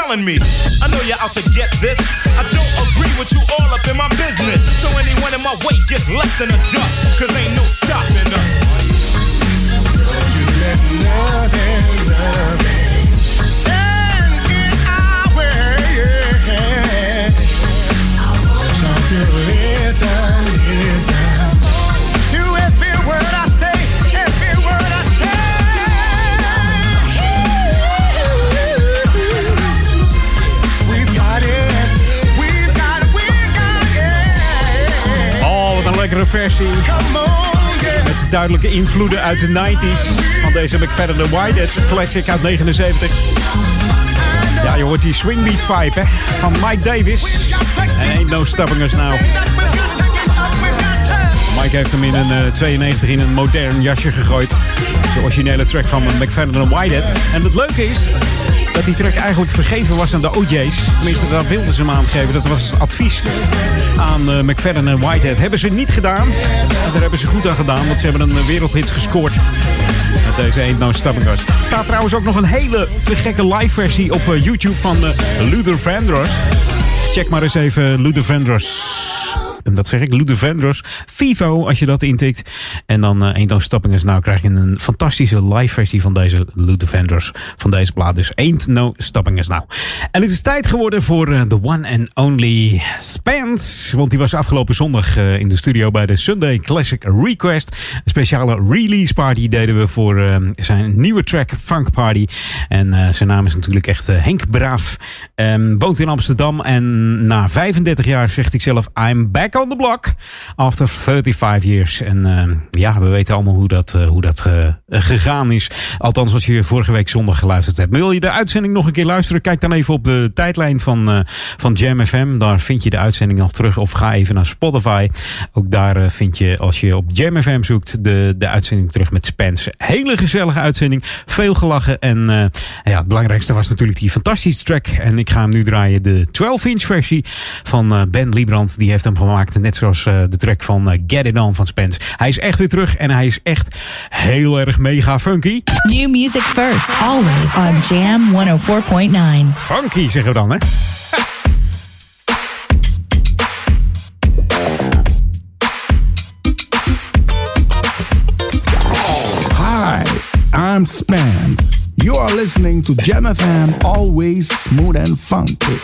telling me, I know you're out to get this. I don't agree with you all up in my business. So anyone in my way gets left in the dust, cause ain't no stopping us. Don't you let nothing, nothing stand in our way. I want y'all to listen, listen to every word I say. Lekkere versie met duidelijke invloeden uit de nineties van deze McFadden en Whitehead classic uit negenenzeventig. Ja, je hoort die swingbeat vibe, hè, van Mike Davis en Ain't No Stopping Us Now. Mike heeft hem in een uh, tweeënnegentig in een modern jasje gegooid. De originele track van McFadden en Whitehead. En het leuke is dat die track eigenlijk vergeven was aan de O J's. Tenminste, daar wilden ze hem aan geven. Dat was advies aan uh, McFadden en Whitehead. Hebben ze niet gedaan. En daar hebben ze goed aan gedaan, want ze hebben een wereldhit gescoord. Met deze Ain't No Stopping Us. Er staat trouwens ook nog een hele te gekke live versie op uh, YouTube van uh, Luther Vandross. Check maar eens even Luther Vandross. En dat zeg ik, Luther Vandross, Vivo, als je dat intikt. En dan uh, Ain't No Stopping Us Now krijg je een fantastische live versie van deze Luther Vandross. Van deze plaat dus, Ain't No Stopping Us Now. En het is tijd geworden voor uh, the one and only Spence. Want die was afgelopen zondag uh, in de studio bij de Sunday Classic Request. Een speciale release party deden we voor uh, zijn nieuwe track, Funk Party. En uh, zijn naam is natuurlijk echt uh, Henk Braaf. Um, woont in Amsterdam en na vijfendertig jaar zegt hij zelf, I'm back on the block after thirty-five years. En uh, ja, we weten allemaal hoe dat, uh, hoe dat uh, gegaan is. Althans, als je vorige week zondag geluisterd hebt. Wil je de uitzending nog een keer luisteren? Kijk dan even op de tijdlijn van, uh, van Jam F M. Daar vind je de uitzending nog terug. Of ga even naar Spotify. Ook daar uh, vind je, als je op Jam F M zoekt, de, de uitzending terug met Spence. Hele gezellige uitzending. Veel gelachen. En uh, ja, het belangrijkste was natuurlijk die fantastische track. En ik ga hem nu draaien. De twaalf inch versie van uh, Ben Liebrand. Die heeft hem gemaakt. Net zoals uh, de track van uh, Get It On van Spence. Hij is echt weer terug en hij is echt heel erg mega funky. New music first, always on Jam honderdvier komma negen. Funky zeggen we dan, hè? Hi, I'm Spence. You are listening to Jam F M, always smooth and funky.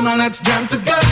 come and let's jam together.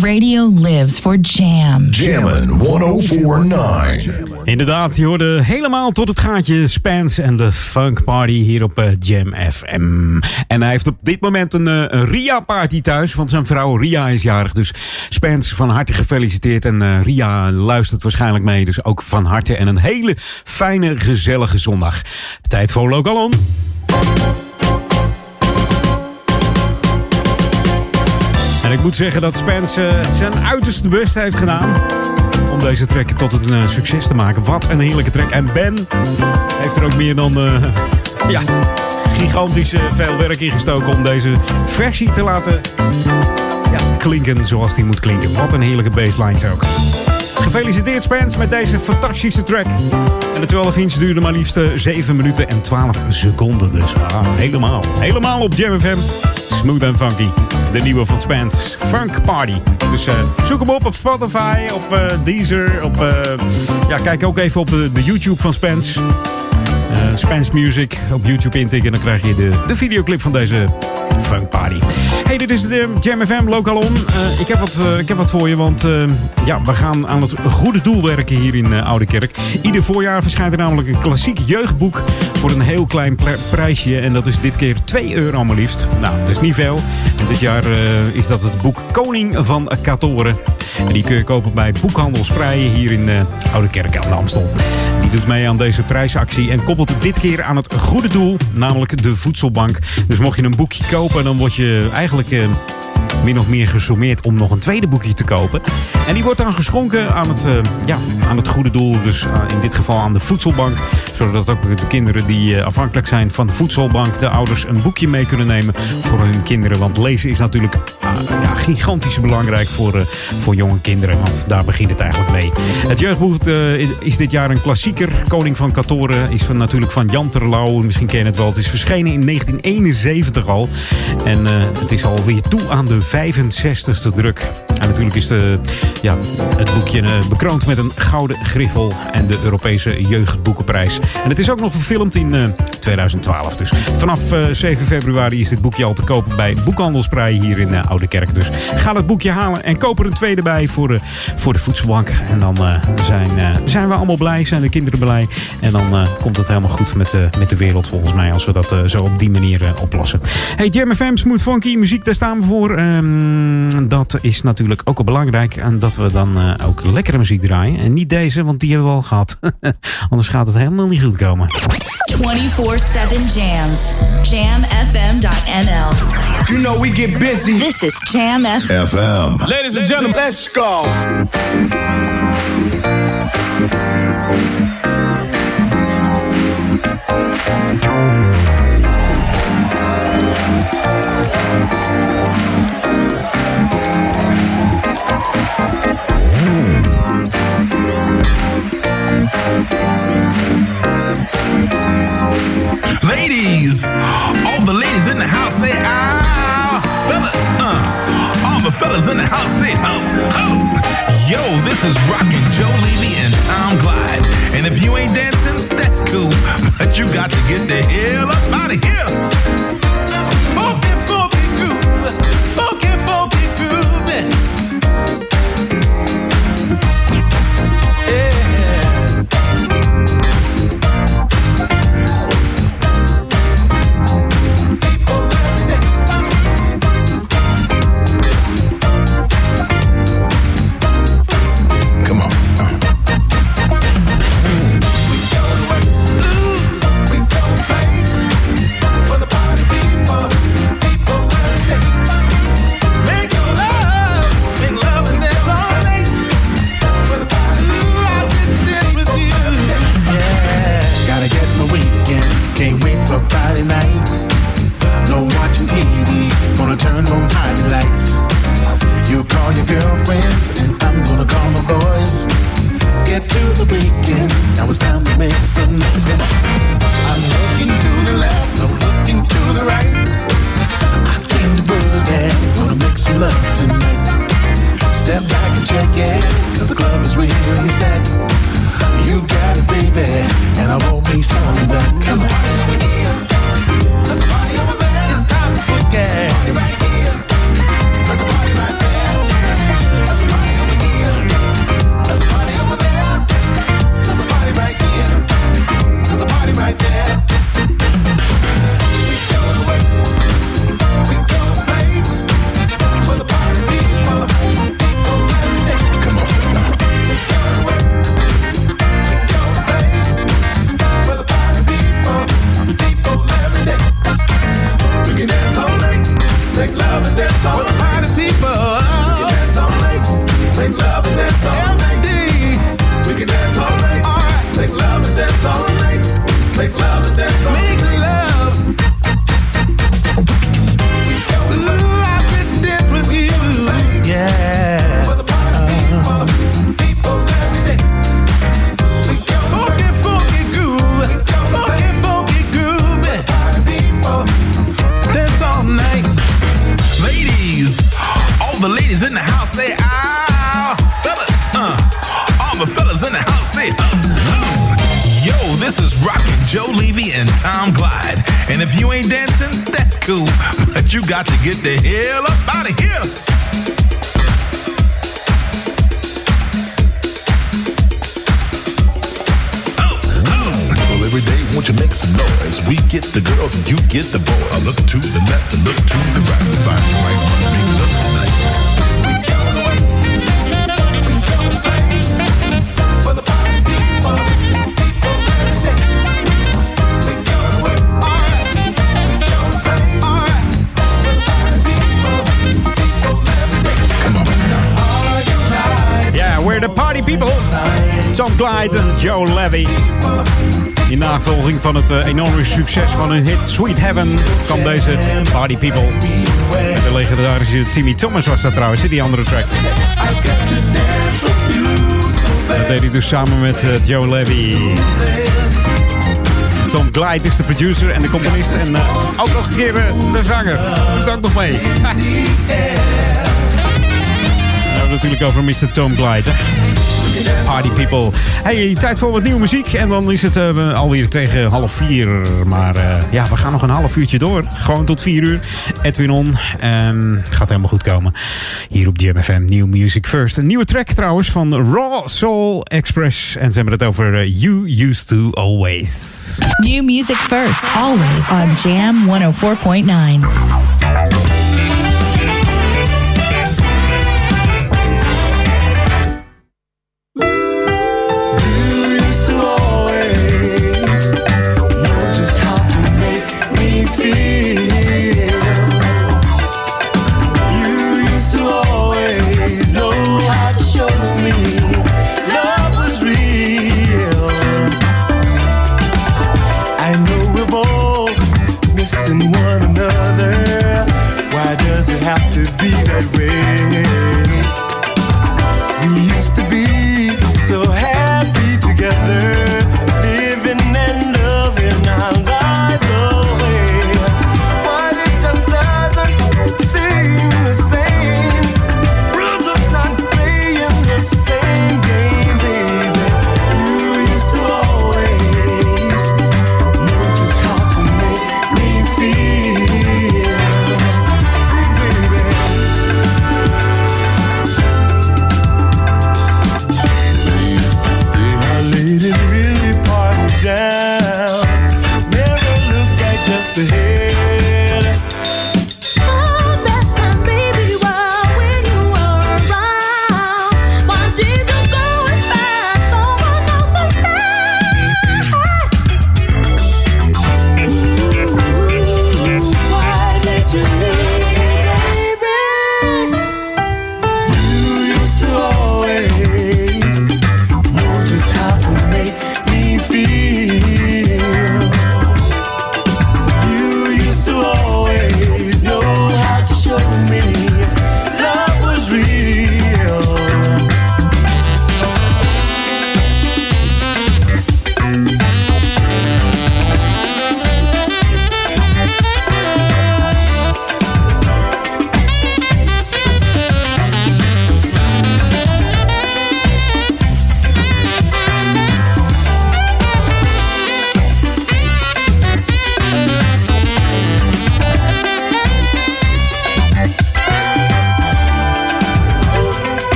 Radio lives for Jam. Jammin' honderdvier komma negen. Inderdaad, je hoorde helemaal tot het gaatje Spence en de Funk Party hier op uh, Jam F M. En hij heeft op dit moment een, uh, een Ria-party thuis, want zijn vrouw Ria is jarig. Dus Spence, van harte gefeliciteerd. En uh, Ria luistert waarschijnlijk mee, dus ook van harte. En een hele fijne, gezellige zondag. Tijd voor Lokalon. En ik moet zeggen dat Spence uh, zijn uiterste best heeft gedaan om deze track tot een uh, succes te maken. Wat een heerlijke track. En Ben heeft er ook meer dan uh, ja, gigantisch uh, veel werk in gestoken om deze versie te laten ja, klinken zoals die moet klinken. Wat een heerlijke baselines ook. Gefeliciteerd Spence met deze fantastische track. En de twaalf inch duurde maar liefst zeven minuten en twaalf seconden. Dus ah, helemaal, helemaal op Jam F M. Smooth en funky. De nieuwe van Spence, Funk Party. Dus uh, zoek hem op op Spotify, op uh, Deezer. Op, uh, ja, kijk ook even op uh, de YouTube van Spence. Uh, Spence Music op YouTube intikken. En dan krijg je de, de videoclip van deze Funk Party. Hey, dit is de Jam F M Local On. Uh, ik, heb wat, uh, ik heb wat voor je, want uh, ja, we gaan aan het goede doel werken hier in uh, Ouderkerk. Ieder voorjaar verschijnt er namelijk een klassiek jeugdboek voor een heel klein prijsje. En dat is dit keer twee euro maar liefst. Nou, dat is niet veel. En dit jaar uh, is dat het boek Koning van Katoren. En die kun je kopen bij Boekhandel Spreien hier in uh, Ouderkerk aan de Amstel. Die doet mee aan deze prijsactie en koppelt het dit keer aan het goede doel, namelijk de voedselbank. Dus mocht je een boekje kopen, dan word je eigenlijk eh, min of meer gesommeerd om nog een tweede boekje te kopen. En die wordt dan geschonken aan het, eh, ja, aan het goede doel, dus uh, in dit geval aan de voedselbank. Zodat ook de kinderen die uh, afhankelijk zijn van de voedselbank, de ouders een boekje mee kunnen nemen voor hun kinderen. Want lezen is natuurlijk uh, ja, gigantisch belangrijk voor, uh, voor jonge kinderen, want daar begint het eigenlijk mee. Het jeugdboek uh, is dit jaar een klassieker. Koning van Katoren is van, natuurlijk van Jan Terlouw. Misschien ken je het wel. Het is verschenen in negentien eenenzeventig al. En uh, het is alweer toe aan de vijfenzestigste druk. En natuurlijk is de, ja, het boekje uh, bekroond met een gouden griffel en de Europese Jeugdboekenprijs. En het is ook nog verfilmd in uh, tweeduizend twaalf. Dus vanaf uh, zeven februari is dit boekje al te kopen bij Boekhandelsprei hier in uh, Ouderkerk. Dus ga het boekje halen en koop er een tweede bij voor, uh, voor de voedselbank. En dan uh, zijn, uh, zijn we allemaal blij, zijn de kinderen blij. En dan uh, komt het helemaal goed met, uh, met de wereld volgens mij, als we dat uh, zo op die manier uh, oplossen. Hey, Jam F M, Smooth Funky, muziek, daar staan we voor. Um, dat is natuurlijk ook al belangrijk. En dat we dan uh, ook lekkere muziek draaien. En niet deze, want die hebben we al gehad. Anders gaat het helemaal niet goed komen. vierentwintig zeven Jams. Jam F M dot N L. You know we get busy. This is Jam F M. F M. Ladies and gentlemen, let's go. Ladies, all the ladies in the house say ah, fellas, uh, all the fellas in the house say ho, ho. Yo, this is rockin' Joe Levy and Tom Glide, and if you ain't dancing, that's cool, but you got to get the hell up out of here. Funky, funky groove, funky, funky groove, Joe Levy and Tom Glide. And if you ain't dancing, that's cool, but you got to get the hell up out of here. Every day, won't you make some noise? We get the girls and you get the boys. I look to the left and look to the right to find the right one to make love tonight. We gonna work, we gonna play for the party people, people birthday. We gonna work, all right. We gonna play, all right, for the party people, people birthday. Come on now, all unite. Yeah, we're the party people. Tom Glide and Joe Levy. In navolging van het uh, enorme succes van hun hit Sweet Heaven kwam deze Party People. De legendarische Timmy Thomas was dat trouwens, die andere track. Dat deed hij dus samen met uh, Joe Levy. Tom Glide is de producer en de componist en uh, ook nog een keer uh, de zanger. Doet ook nog mee. We hebben het natuurlijk over mister Tom Glide, hè? Party people. Hey, tijd voor wat nieuwe muziek. En dan is het uh, alweer tegen half vier. Maar uh, ja, we gaan nog een half uurtje door. Gewoon tot vier uur. Edwin On. Um, gaat helemaal goed komen. Hier op Jam F M. New Music First. Een nieuwe track trouwens van Raw Soul Express. En ze hebben het over uh, You Used To Always. New Music First. Always on Jam honderdvier komma negen. Missing one another.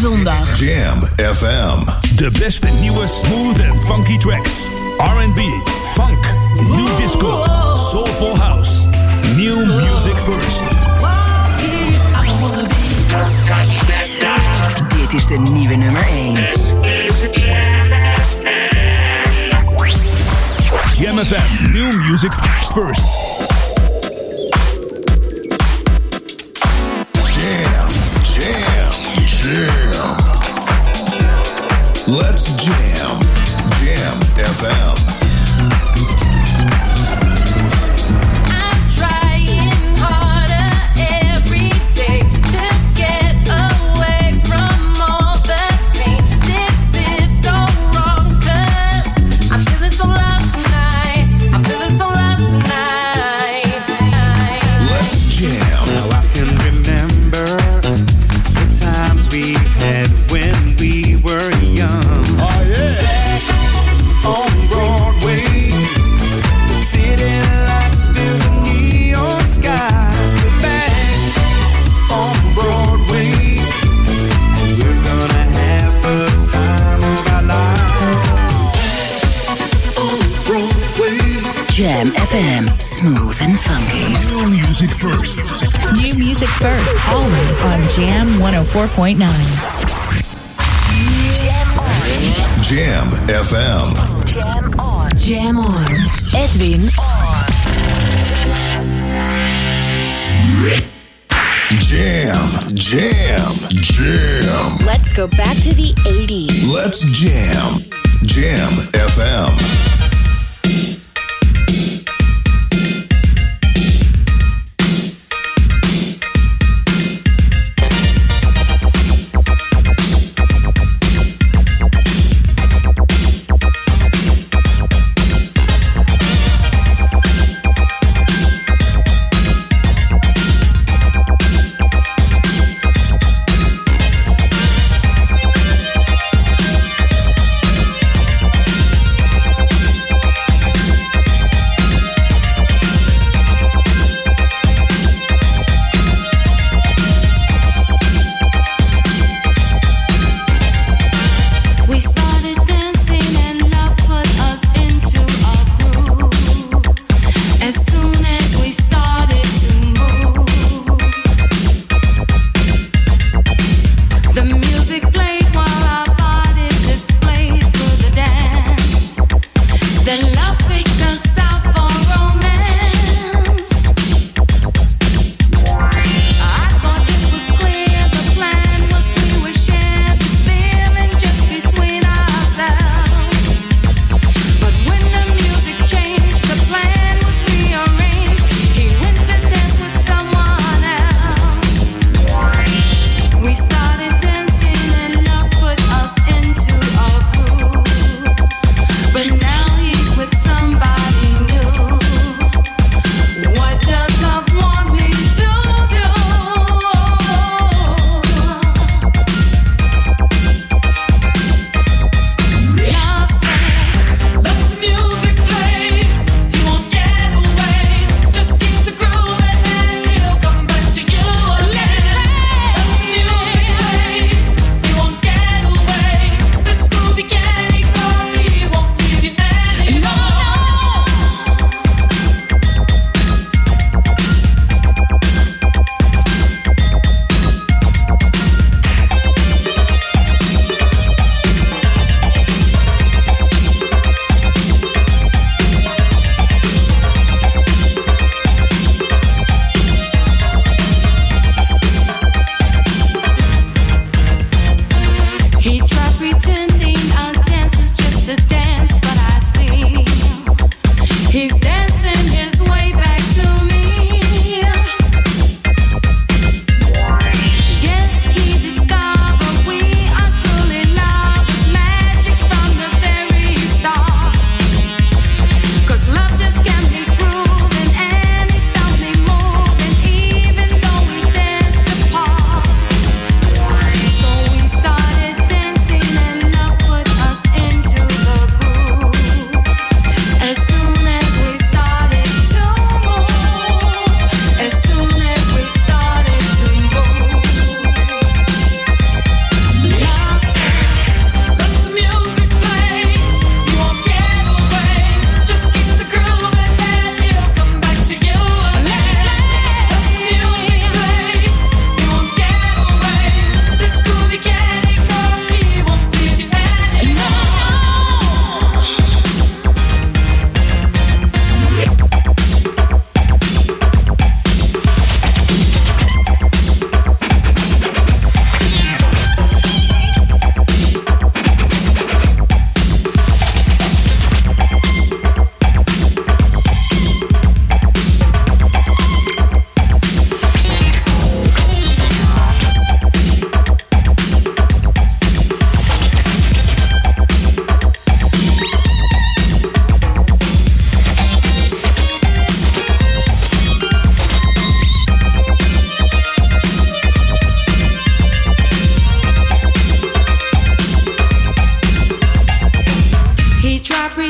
zondag. Jam F M. De beste nieuwe smooth en funky tracks. R and B, funk, new disco, soulful house. New music first. Dit is de nieuwe nummer één. Jam F M, new music first. Jam. Let's jam. Jam F M. I'm trying harder every day to get away from all the pain. This is so wrong 'cause I'm feeling so lost tonight. I'm feeling so lost tonight. Let's jam. Now I can remember times we had when we were young. Oh yeah. Back on Broadway, the city lights fill the neon skies. We're back on Broadway, and we're gonna have the time of our lives. On Broadway. Jam F M, smooth and funky. New music first. New music first, always on Jam one oh four point nine. Jam F M. Jam on. Jam on. Edwin on. Jam, jam, jam. Let's go back to the eighties. Let's jam. Jam F M.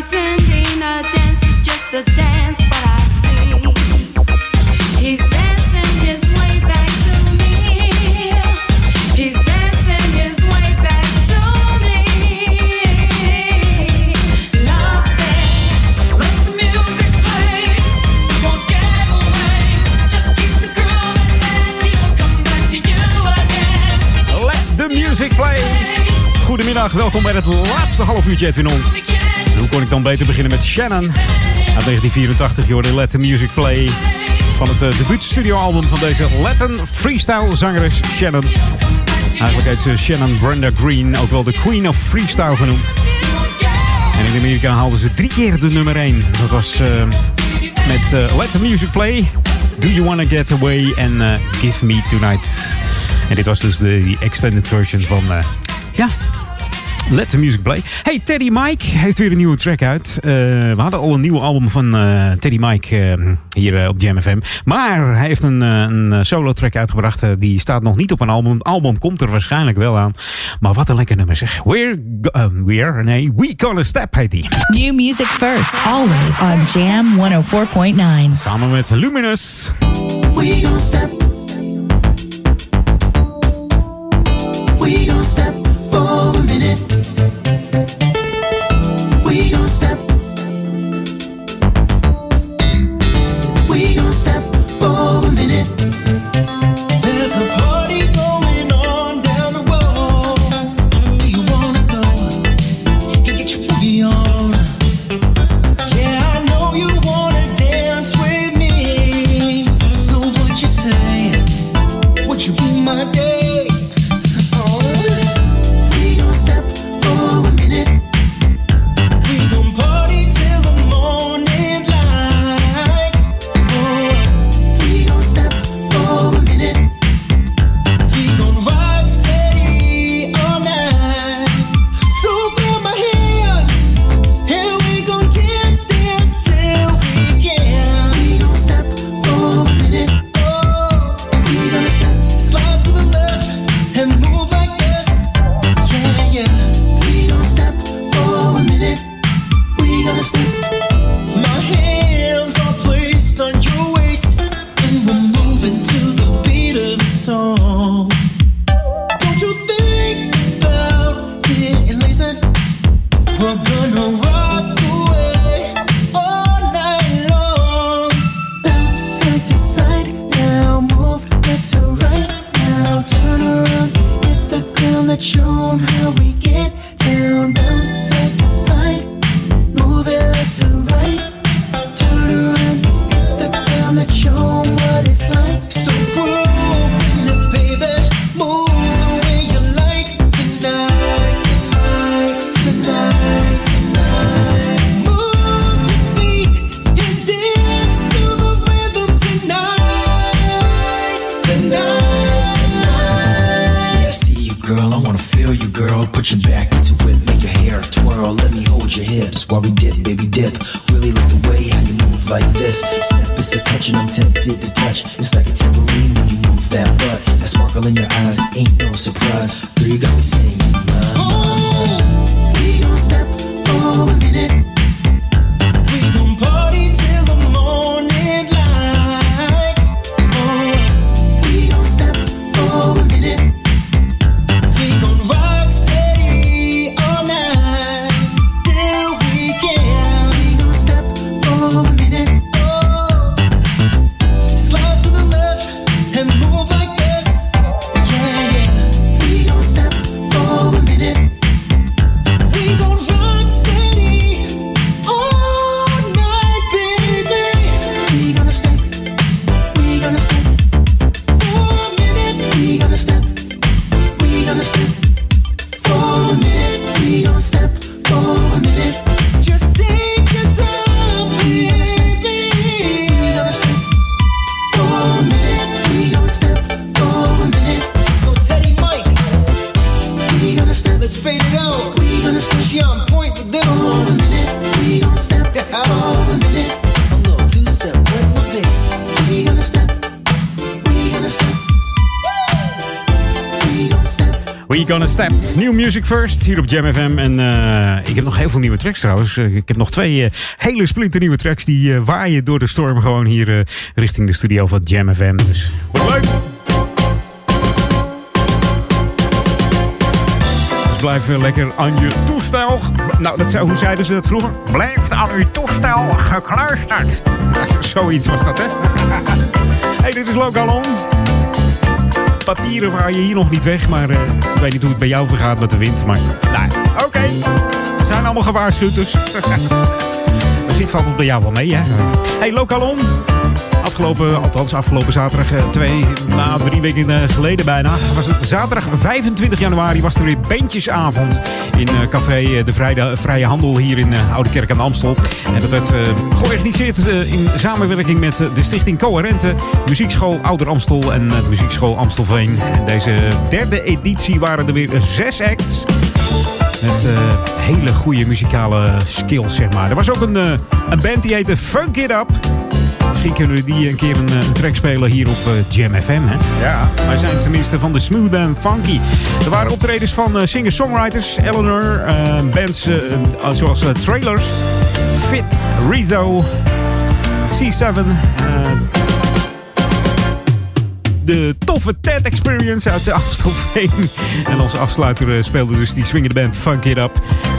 pretending a dance is just a dance, but I see he's dancing his way back to me. He's dancing his way back to me. Love said, let the music play. You won't get away. Just keep the groove and then he'll come back to you again. Let's the music play. Goedemiddag, welkom bij het laatste half uurtje Edwinon. Hoe kon ik dan beter beginnen met Shannon? Uit negentien vierentachtig, je hoorde Let the Music Play. Van het uh, debuutstudioalbum van deze Latin freestyle-zangeres Shannon. Eigenlijk heet ze Shannon Brenda Green, ook wel de Queen of Freestyle genoemd. En in Amerika haalde ze drie keer de nummer één. Dat was uh, met uh, Let the Music Play, Do You Wanna Get Away en uh, Give Me Tonight. En dit was dus de extended version van... Uh, ja. Let the music play. Hey, Teddy Mike heeft weer een nieuwe track uit. Uh, we hadden al een nieuw album van uh, Teddy Mike uh, hier uh, op Jam F M. Maar hij heeft een, uh, een solo track uitgebracht. Uh, die staat nog niet op een album. Album komt er waarschijnlijk wel aan. Maar wat een lekker nummer zeg. We're, uh, we're, nee, we gonna step heet die. New music first, always on Jam honderdvier komma negen. Samen met Luminous. We gonna step. We gonna step. For a minute, we gon' step. We gon' step for a minute. There's a party going on down the road. Do you wanna go and get your boogie on? Yeah, I know you wanna dance with me. So what you say? Would you be my date? Gonna Step. New music first, hier op Jam F M. En uh, ik heb nog heel veel nieuwe tracks trouwens. Ik heb nog twee uh, hele splinternieuwe tracks... die uh, waaien door de storm gewoon hier uh, richting de studio van Jam F M. Dus wat leuk! Dus blijf uh, lekker aan je toestel. Nou, dat zou, hoe zeiden ze dat vroeger? Blijf aan uw toestel gekluisterd. Zoiets was dat, hè? Hey, dit is Lokalon. Papieren waaien hier nog niet weg, maar uh, ik weet niet hoe het bij jou vergaat met de wind. Maar nou, oké, okay. We zijn allemaal gewaarschuwd, dus misschien valt het bij jou wel mee, hè? Hey, Lokalon. Afgelopen, althans afgelopen zaterdag, uh, twee, nou, drie weken geleden bijna, was het zaterdag vijfentwintig januari, was er weer bandjesavond in uh, Café De Vrijde, Vrije Handel hier in uh, Oude Kerk aan de Amstel. En dat werd uh, georganiseerd uh, in samenwerking met uh, de Stichting Coherente, Muziekschool Ouder Amstel en uh, Muziekschool Amstelveen. Deze derde editie waren er weer uh, zes acts. Met uh, hele goede muzikale skills, zeg maar. Er was ook een, uh, een band die heette Funk It Up. Misschien kunnen we die een keer een, een track spelen hier op uh, Jam F M, hè? Ja. Wij zijn tenminste van de smooth en funky. Er waren optredens van uh, singer-songwriters, Eleanor, uh, bands uh, uh, zoals uh, Trailers, Fit, Rizzo, C zeven... Uh, de toffe Ted Experience uit de Amstelveen. En onze afsluiter speelde dus die swingende band Funk It Up.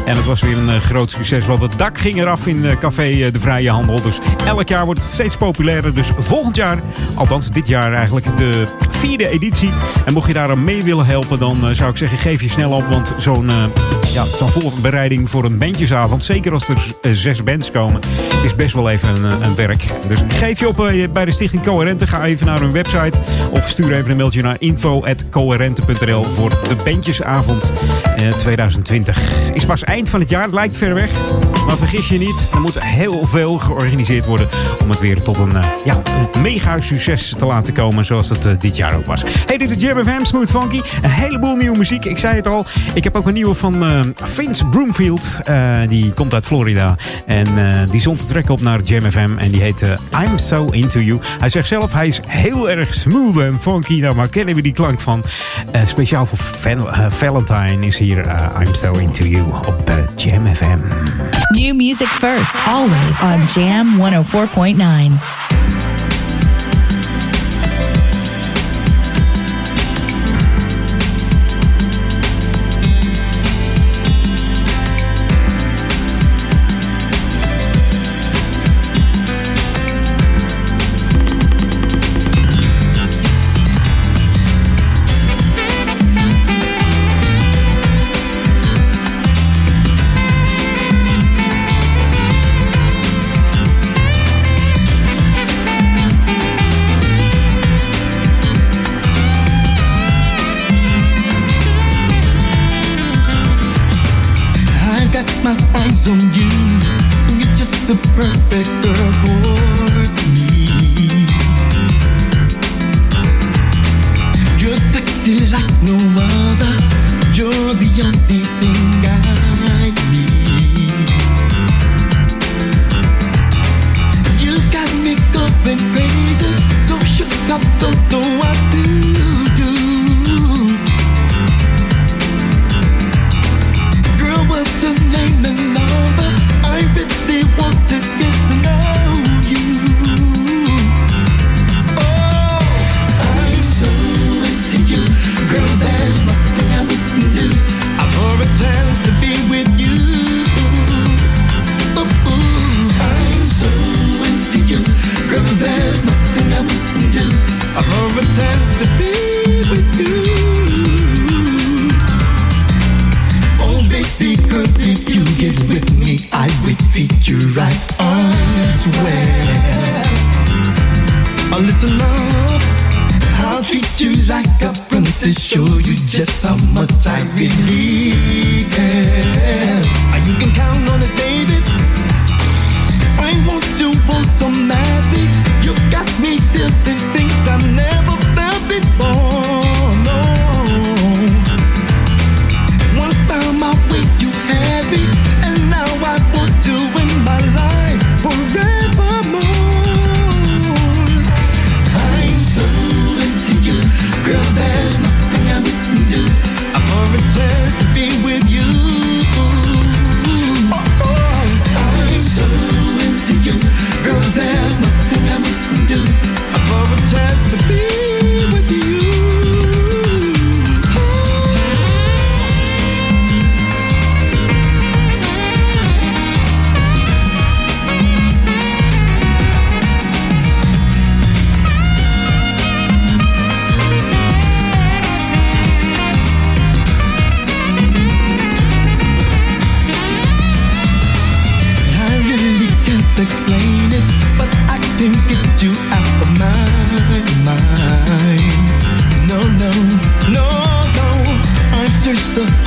En het was weer een groot succes, want het dak ging eraf in Café De Vrije Handel. Dus elk jaar wordt het steeds populairder. Dus volgend jaar, althans dit jaar eigenlijk, de vierde editie. En mocht je daar aan mee willen helpen, dan zou ik zeggen, geef je snel op. Want zo'n uh, ja, zo'n voorbereiding voor een bandjesavond, zeker als er uh, zes bands komen, is best wel even een, een werk. Dus geef je op uh, bij de Stichting Coherente. Ga even naar hun website. Of stuur even een mailtje naar info at coherente punt n l voor de bandjesavond twintig twintig. Is pas eind van het jaar, het lijkt ver weg. Maar vergis je niet, er moet heel veel georganiseerd worden om het weer tot een, ja, een mega succes te laten komen. Zoals het uh, dit jaar ook was. Hey, dit is Jam F M, Smooth Funky. Een heleboel nieuwe muziek. Ik zei het al, ik heb ook een nieuwe van uh, Vince Broomfield. Uh, die komt uit Florida. En uh, die zond de track op naar Jam F M. En die heet uh, I'm So Into You. Hij zegt zelf, hij is heel erg smooth en funky, nou maar kennen we die klank van. Uh, speciaal voor val- uh, Valentine is hier uh, I'm So Into You op uh, Jam F M. New music first, always on Jam honderdvier komma negen.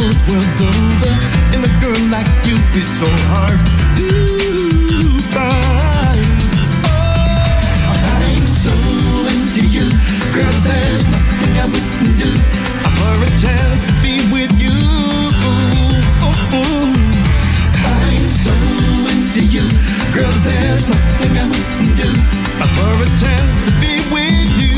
traveled world over, and a girl like you is so hard to find. Oh, I'm so into you, girl, there's nothing I wouldn't do for a chance to be with you. Oh, oh. I'm so into you, girl, there's nothing I wouldn't do for a chance to be with you.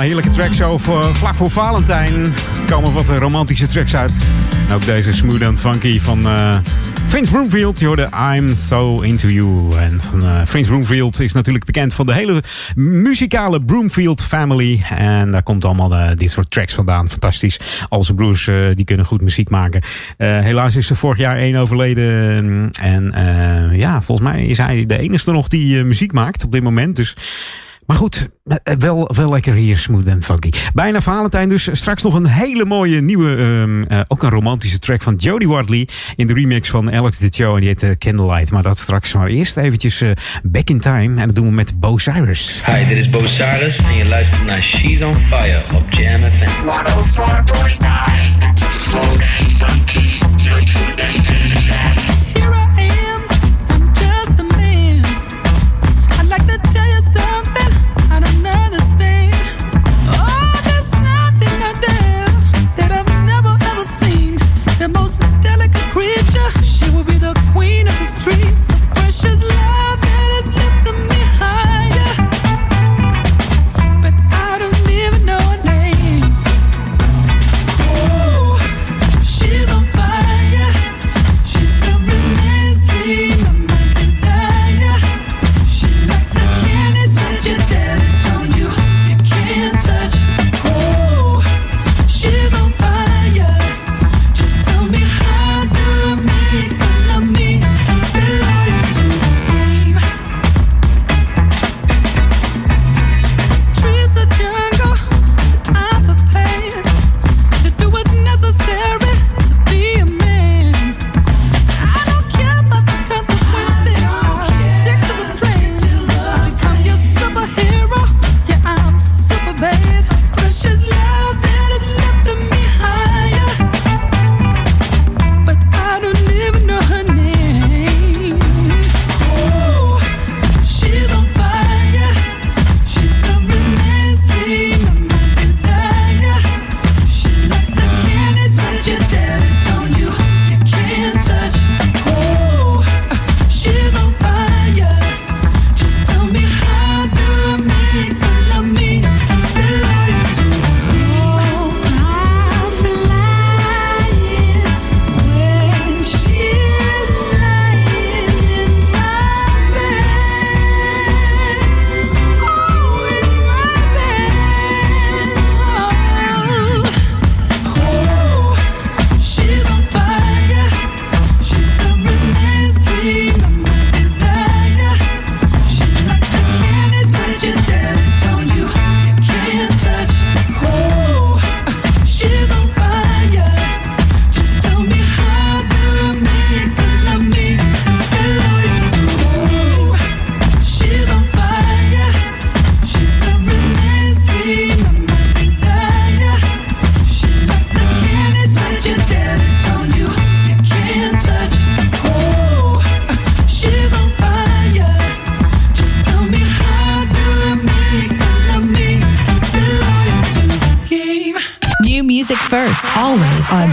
Heerlijke tracks over vlak voor Valentijn. Er komen wat romantische tracks uit. En ook deze Smooth and Funky van uh, Vince Broomfield. Je hoorde I'm So Into You. En van, uh, Vince Broomfield is natuurlijk bekend van de hele muzikale Broomfield family. En daar komt allemaal uh, dit soort tracks vandaan. Fantastisch. Al zijn broers uh, die kunnen goed muziek maken. Uh, helaas is er vorig jaar één overleden. En uh, ja, volgens mij is hij de enige nog die uh, muziek maakt op dit moment. Dus... Maar goed, wel, wel lekker hier, Smooth and Funky. Bijna Valentijn dus. Straks nog een hele mooie nieuwe, um, uh, ook een romantische track van Jody Watley. In de remix van Alex Di Ciò en die heet uh, Candlelight. Maar dat straks maar eerst eventjes uh, back in time. En dat doen we met Bo Cyrus. Hi, dit is Bo Cyrus en je luistert naar She's on Fire op Jam F M. honderdvier komma negen, Smooth and Funky, you're too late to die. Here I am, I'm just a man. I like to tell you something. I don't understand. Oh, there's nothing out there that I've never ever seen. The most delicate creature, she will be the queen of the streets. So precious love that has lifted me higher, but I don't even know her name. Ooh, she's on fire. She's every man's dream, my desire. She's like the candy that you dare.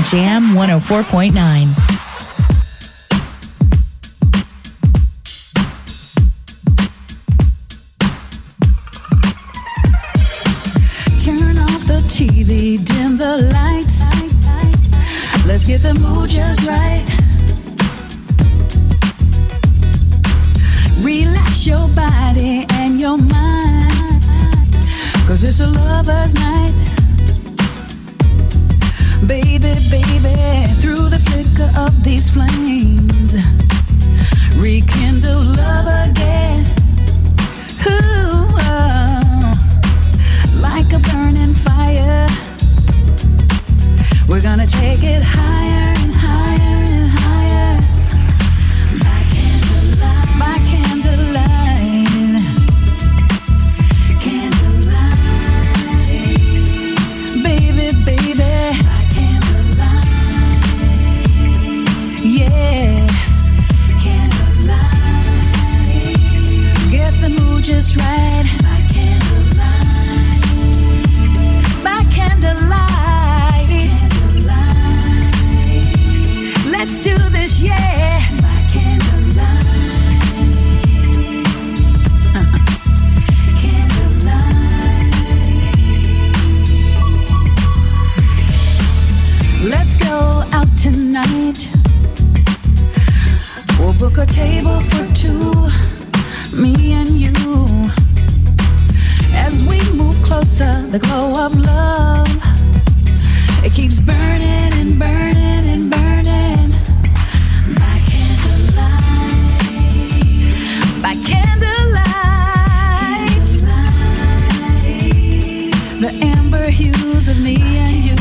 Jam honderdvier komma negen. Turn off the T V, dim the Let's get the mood just right. Relax your body and your mind, 'cause it's a lover's night. Baby, baby, through the flicker of these flames, rekindle love again. Ooh, oh, like a burning fire. We're gonna take it higher and higher and higher. By candlelight, by candlelight, candlelight, baby, baby, by candlelight, yeah, candlelight, get the mood just right, by candlelight, by candlelight. Let's do this, yeah. By candlelight, uh-uh. Candlelight. Let's go out tonight. We'll book a table for two, me and you. As we move closer, the glow of love, it keeps burning and burning and burning. By candlelight, candlelight, the amber hues of me and you.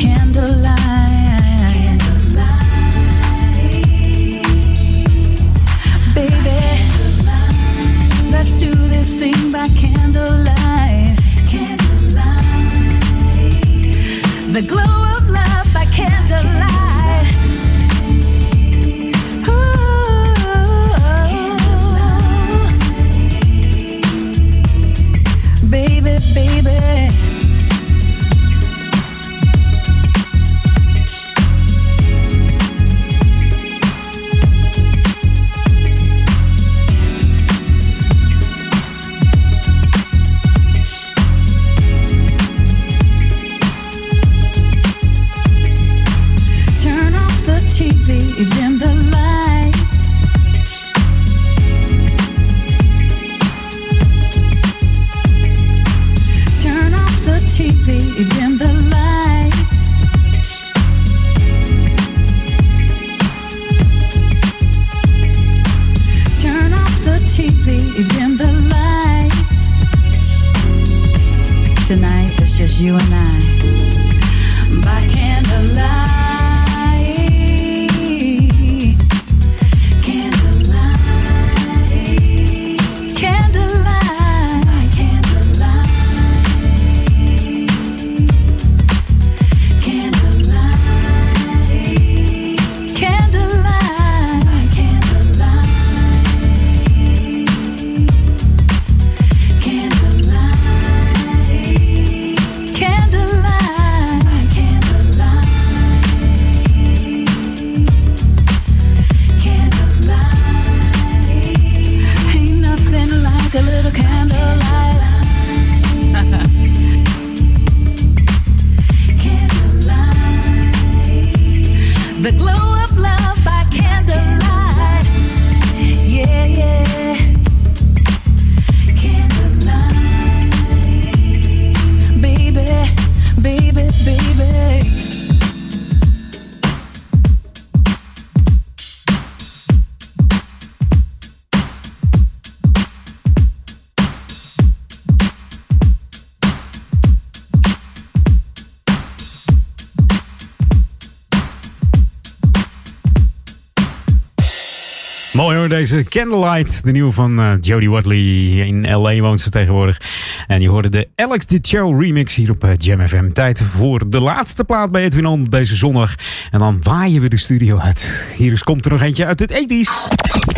Candlelight, candlelight, baby, candlelight. Let's do this thing by candlelight, candlelight, the glow of love by candlelight. You and I. By candlelight, candlelight, candlelight, by candlelight, candlelight, candlelight, by candlelight, candlelight. The glow of love by candlelight, yeah, yeah, candlelight, baby, baby, mooi hoor, deze Candlelight, de nieuwe van uh, Jody Watley. In L A woont ze tegenwoordig. En je hoorde de Alex Di Ciò remix hier op uh, Jam F M. Tijd voor de laatste plaat bij Edwin On deze zondag. En dan waaien we de studio uit. Hier is, komt er nog eentje uit het eighties.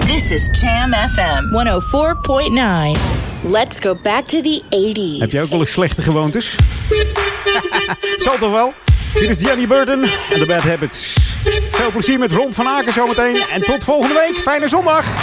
This is Jam F M one oh four point nine. Let's go back to the eighties. Heb je ook wel eens slechte gewoontes? Zal toch wel? Hier is Jenny Burden en de Bad Habits. Veel plezier met Ron van Aken zometeen. En tot volgende week. Fijne zondag.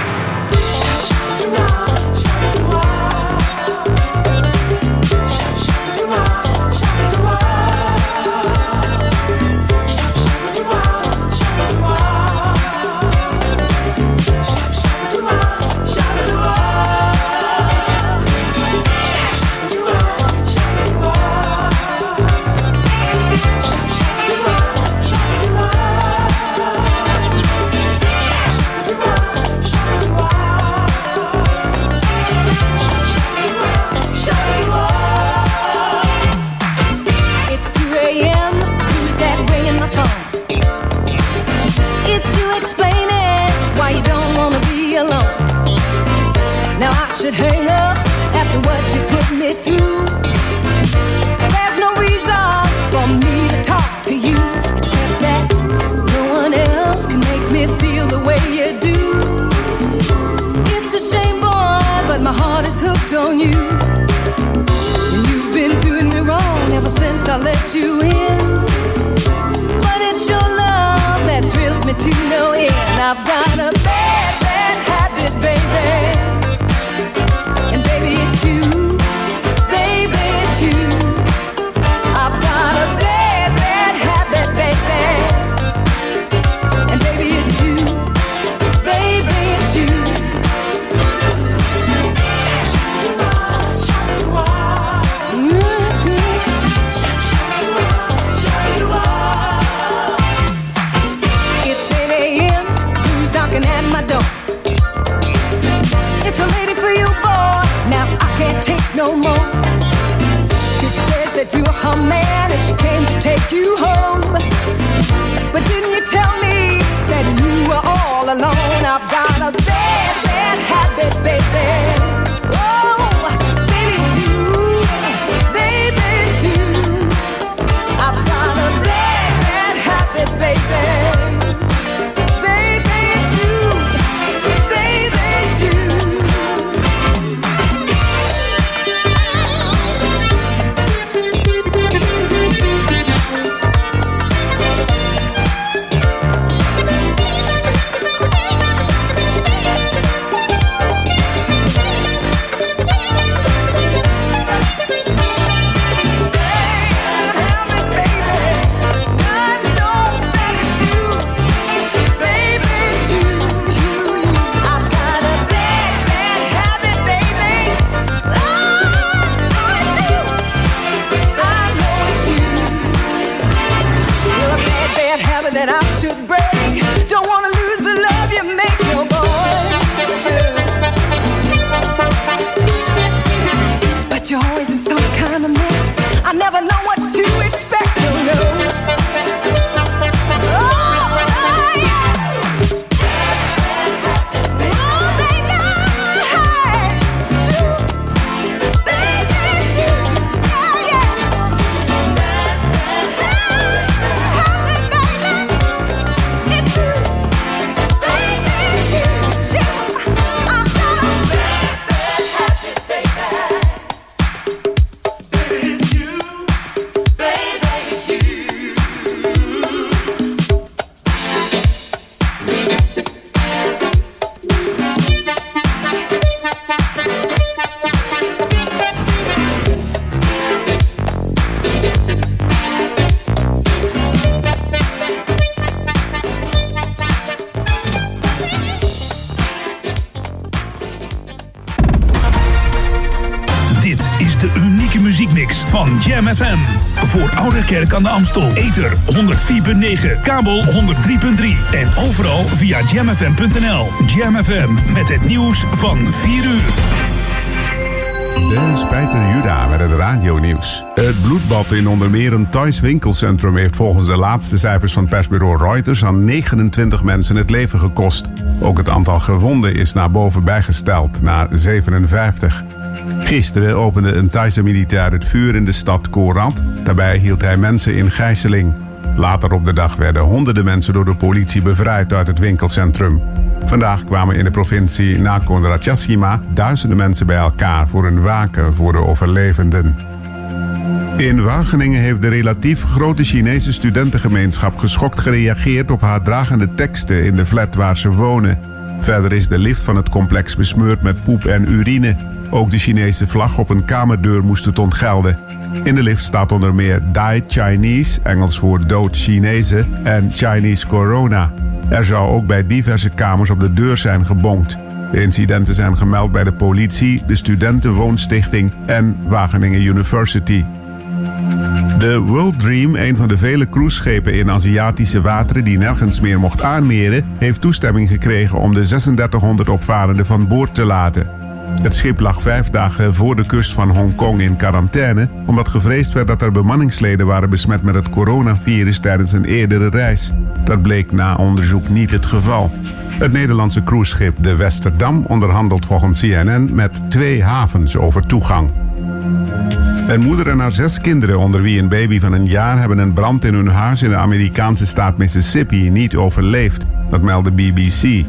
you in, but it's your love that thrills me to no end. I've got a bad, bad habit, baby, and baby it's you. No more. She says that you're her man and she came to take you home. But didn't you tell me that you were all alone? I've got a bad, bad habit, baby. Oh. Jam F M. Voor Oude Kerk aan de Amstel. Ether honderd vier komma negen. Kabel honderd drie komma drie. En overal via jam f m punt n l. Jam F M met het nieuws van vier uur. De Spijter Juda met het radionieuws. Het bloedbad in onder meer een Thais winkelcentrum heeft volgens de laatste cijfers van persbureau Reuters aan negenentwintig mensen het leven gekost. Ook het aantal gewonden is naar boven bijgesteld, naar zevenenvijftig. Gisteren opende een Thaise militair het vuur in de stad Korat. Daarbij hield hij mensen in gijzeling. Later op de dag werden honderden mensen door de politie bevrijd uit het winkelcentrum. Vandaag kwamen in de provincie Nakhon Ratchasima duizenden mensen bij elkaar voor een waken voor de overlevenden. In Wageningen heeft de relatief grote Chinese studentengemeenschap geschokt gereageerd op haatdragende teksten in de flat waar ze wonen. Verder is de lift van het complex besmeurd met poep en urine. Ook de Chinese vlag op een kamerdeur moest het ontgelden. In de lift staat onder meer Died Chinese, Engels voor dood Chinese, en Chinese Corona. Er zou ook bij diverse kamers op de deur zijn gebonkt. De incidenten zijn gemeld bij de politie, de Studentenwoonstichting en Wageningen University. De World Dream, een van de vele cruiseschepen in Aziatische wateren die nergens meer mocht aanmeren, heeft toestemming gekregen om de drieduizend zeshonderd opvarenden van boord te laten. Het schip lag vijf dagen voor de kust van Hongkong in quarantaine, omdat gevreesd werd dat er bemanningsleden waren besmet met het coronavirus tijdens een eerdere reis. Dat bleek na onderzoek niet het geval. Het Nederlandse cruiseschip de Westerdam onderhandelt volgens C N N met twee havens over toegang. Een moeder en haar zes kinderen, onder wie een baby van een jaar, hebben een brand in hun huis in de Amerikaanse staat Mississippi niet overleefd. Dat meldde B B C.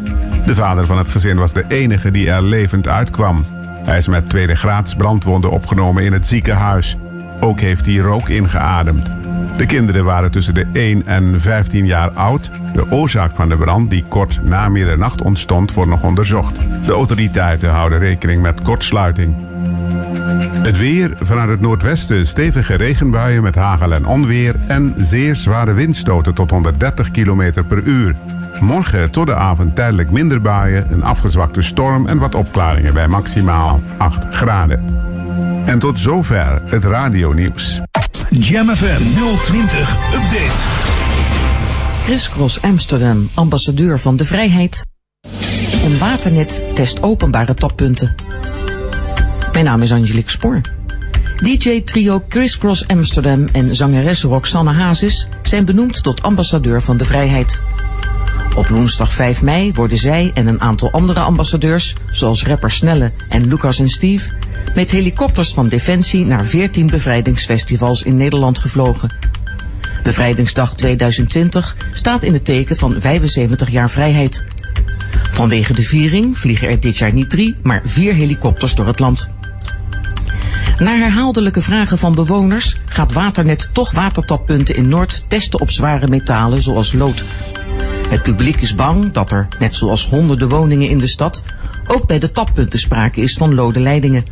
De vader van het gezin was de enige die er levend uitkwam. Hij is met tweede graads brandwonden opgenomen in het ziekenhuis. Ook heeft hij rook ingeademd. De kinderen waren tussen de één en vijftien jaar oud. De oorzaak van de brand, die kort na middernacht ontstond, wordt nog onderzocht. De autoriteiten houden rekening met kortsluiting. Het weer: vanuit het noordwesten stevige regenbuien met hagel en onweer en zeer zware windstoten tot honderddertig kilometer per uur. Morgen tot de avond tijdelijk minder buien, een afgezwakte storm en wat opklaringen bij maximaal acht graden. En tot zover het radionieuws. Jam F M nul twintig Update. Chris Cross Amsterdam, ambassadeur van de vrijheid. En Waternet test openbare tappunten. Mijn naam is Angelique Spoor. D J-trio Chris Cross Amsterdam en zangeres Roxanne Hazes zijn benoemd tot ambassadeur van de vrijheid. Op woensdag vijf mei worden zij en een aantal andere ambassadeurs, zoals rapper Snelle en Lucas en Steve, met helikopters van Defensie naar veertien bevrijdingsfestivals in Nederland gevlogen. Bevrijdingsdag tweeduizend twintig staat in het teken van vijfenzeventig jaar vrijheid. Vanwege de viering vliegen er dit jaar niet drie, maar vier helikopters door het land. Na herhaaldelijke vragen van bewoners gaat Waternet toch watertappunten in Noord testen op zware metalen zoals lood. Het publiek is bang dat er, net zoals honderden woningen in de stad, ook bij de tappunten sprake is van lode leidingen.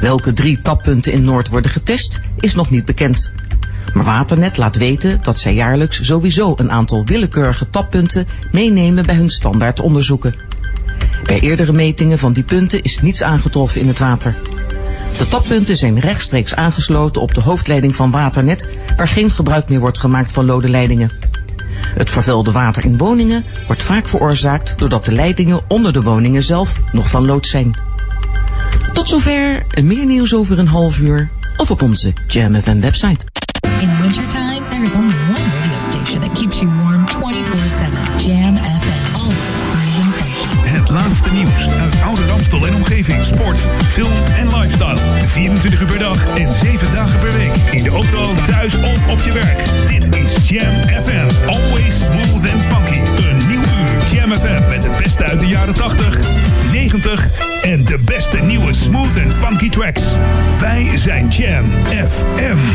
Welke drie tappunten in Noord worden getest, is nog niet bekend. Maar Waternet laat weten dat zij jaarlijks sowieso een aantal willekeurige tappunten meenemen bij hun standaard onderzoeken. Bij eerdere metingen van die punten is niets aangetroffen in het water. De tappunten zijn rechtstreeks aangesloten op de hoofdleiding van Waternet, waar geen gebruik meer wordt gemaakt van lode leidingen. Het vervuilde water in woningen wordt vaak veroorzaakt doordat de leidingen onder de woningen zelf nog van lood zijn. Tot zover, meer nieuws over een half uur of op onze Jam F M website. In wintertime, there is only one radio station that keeps you warm twenty-four seven. Jam F M. Always smooth and funky. Het laatste nieuws uit Oude Ramstel en omgeving, sport, film en lifestyle. vierentwintig uur per dag en zeven dagen per week. In de auto, thuis of op je werk. Dit is Jam F M. Always smooth and funky. Een nieuw uur Jam F M met het beste uit de jaren tachtig, negentig en de beste nieuwe smooth and funky tracks. Wij zijn Jam F M.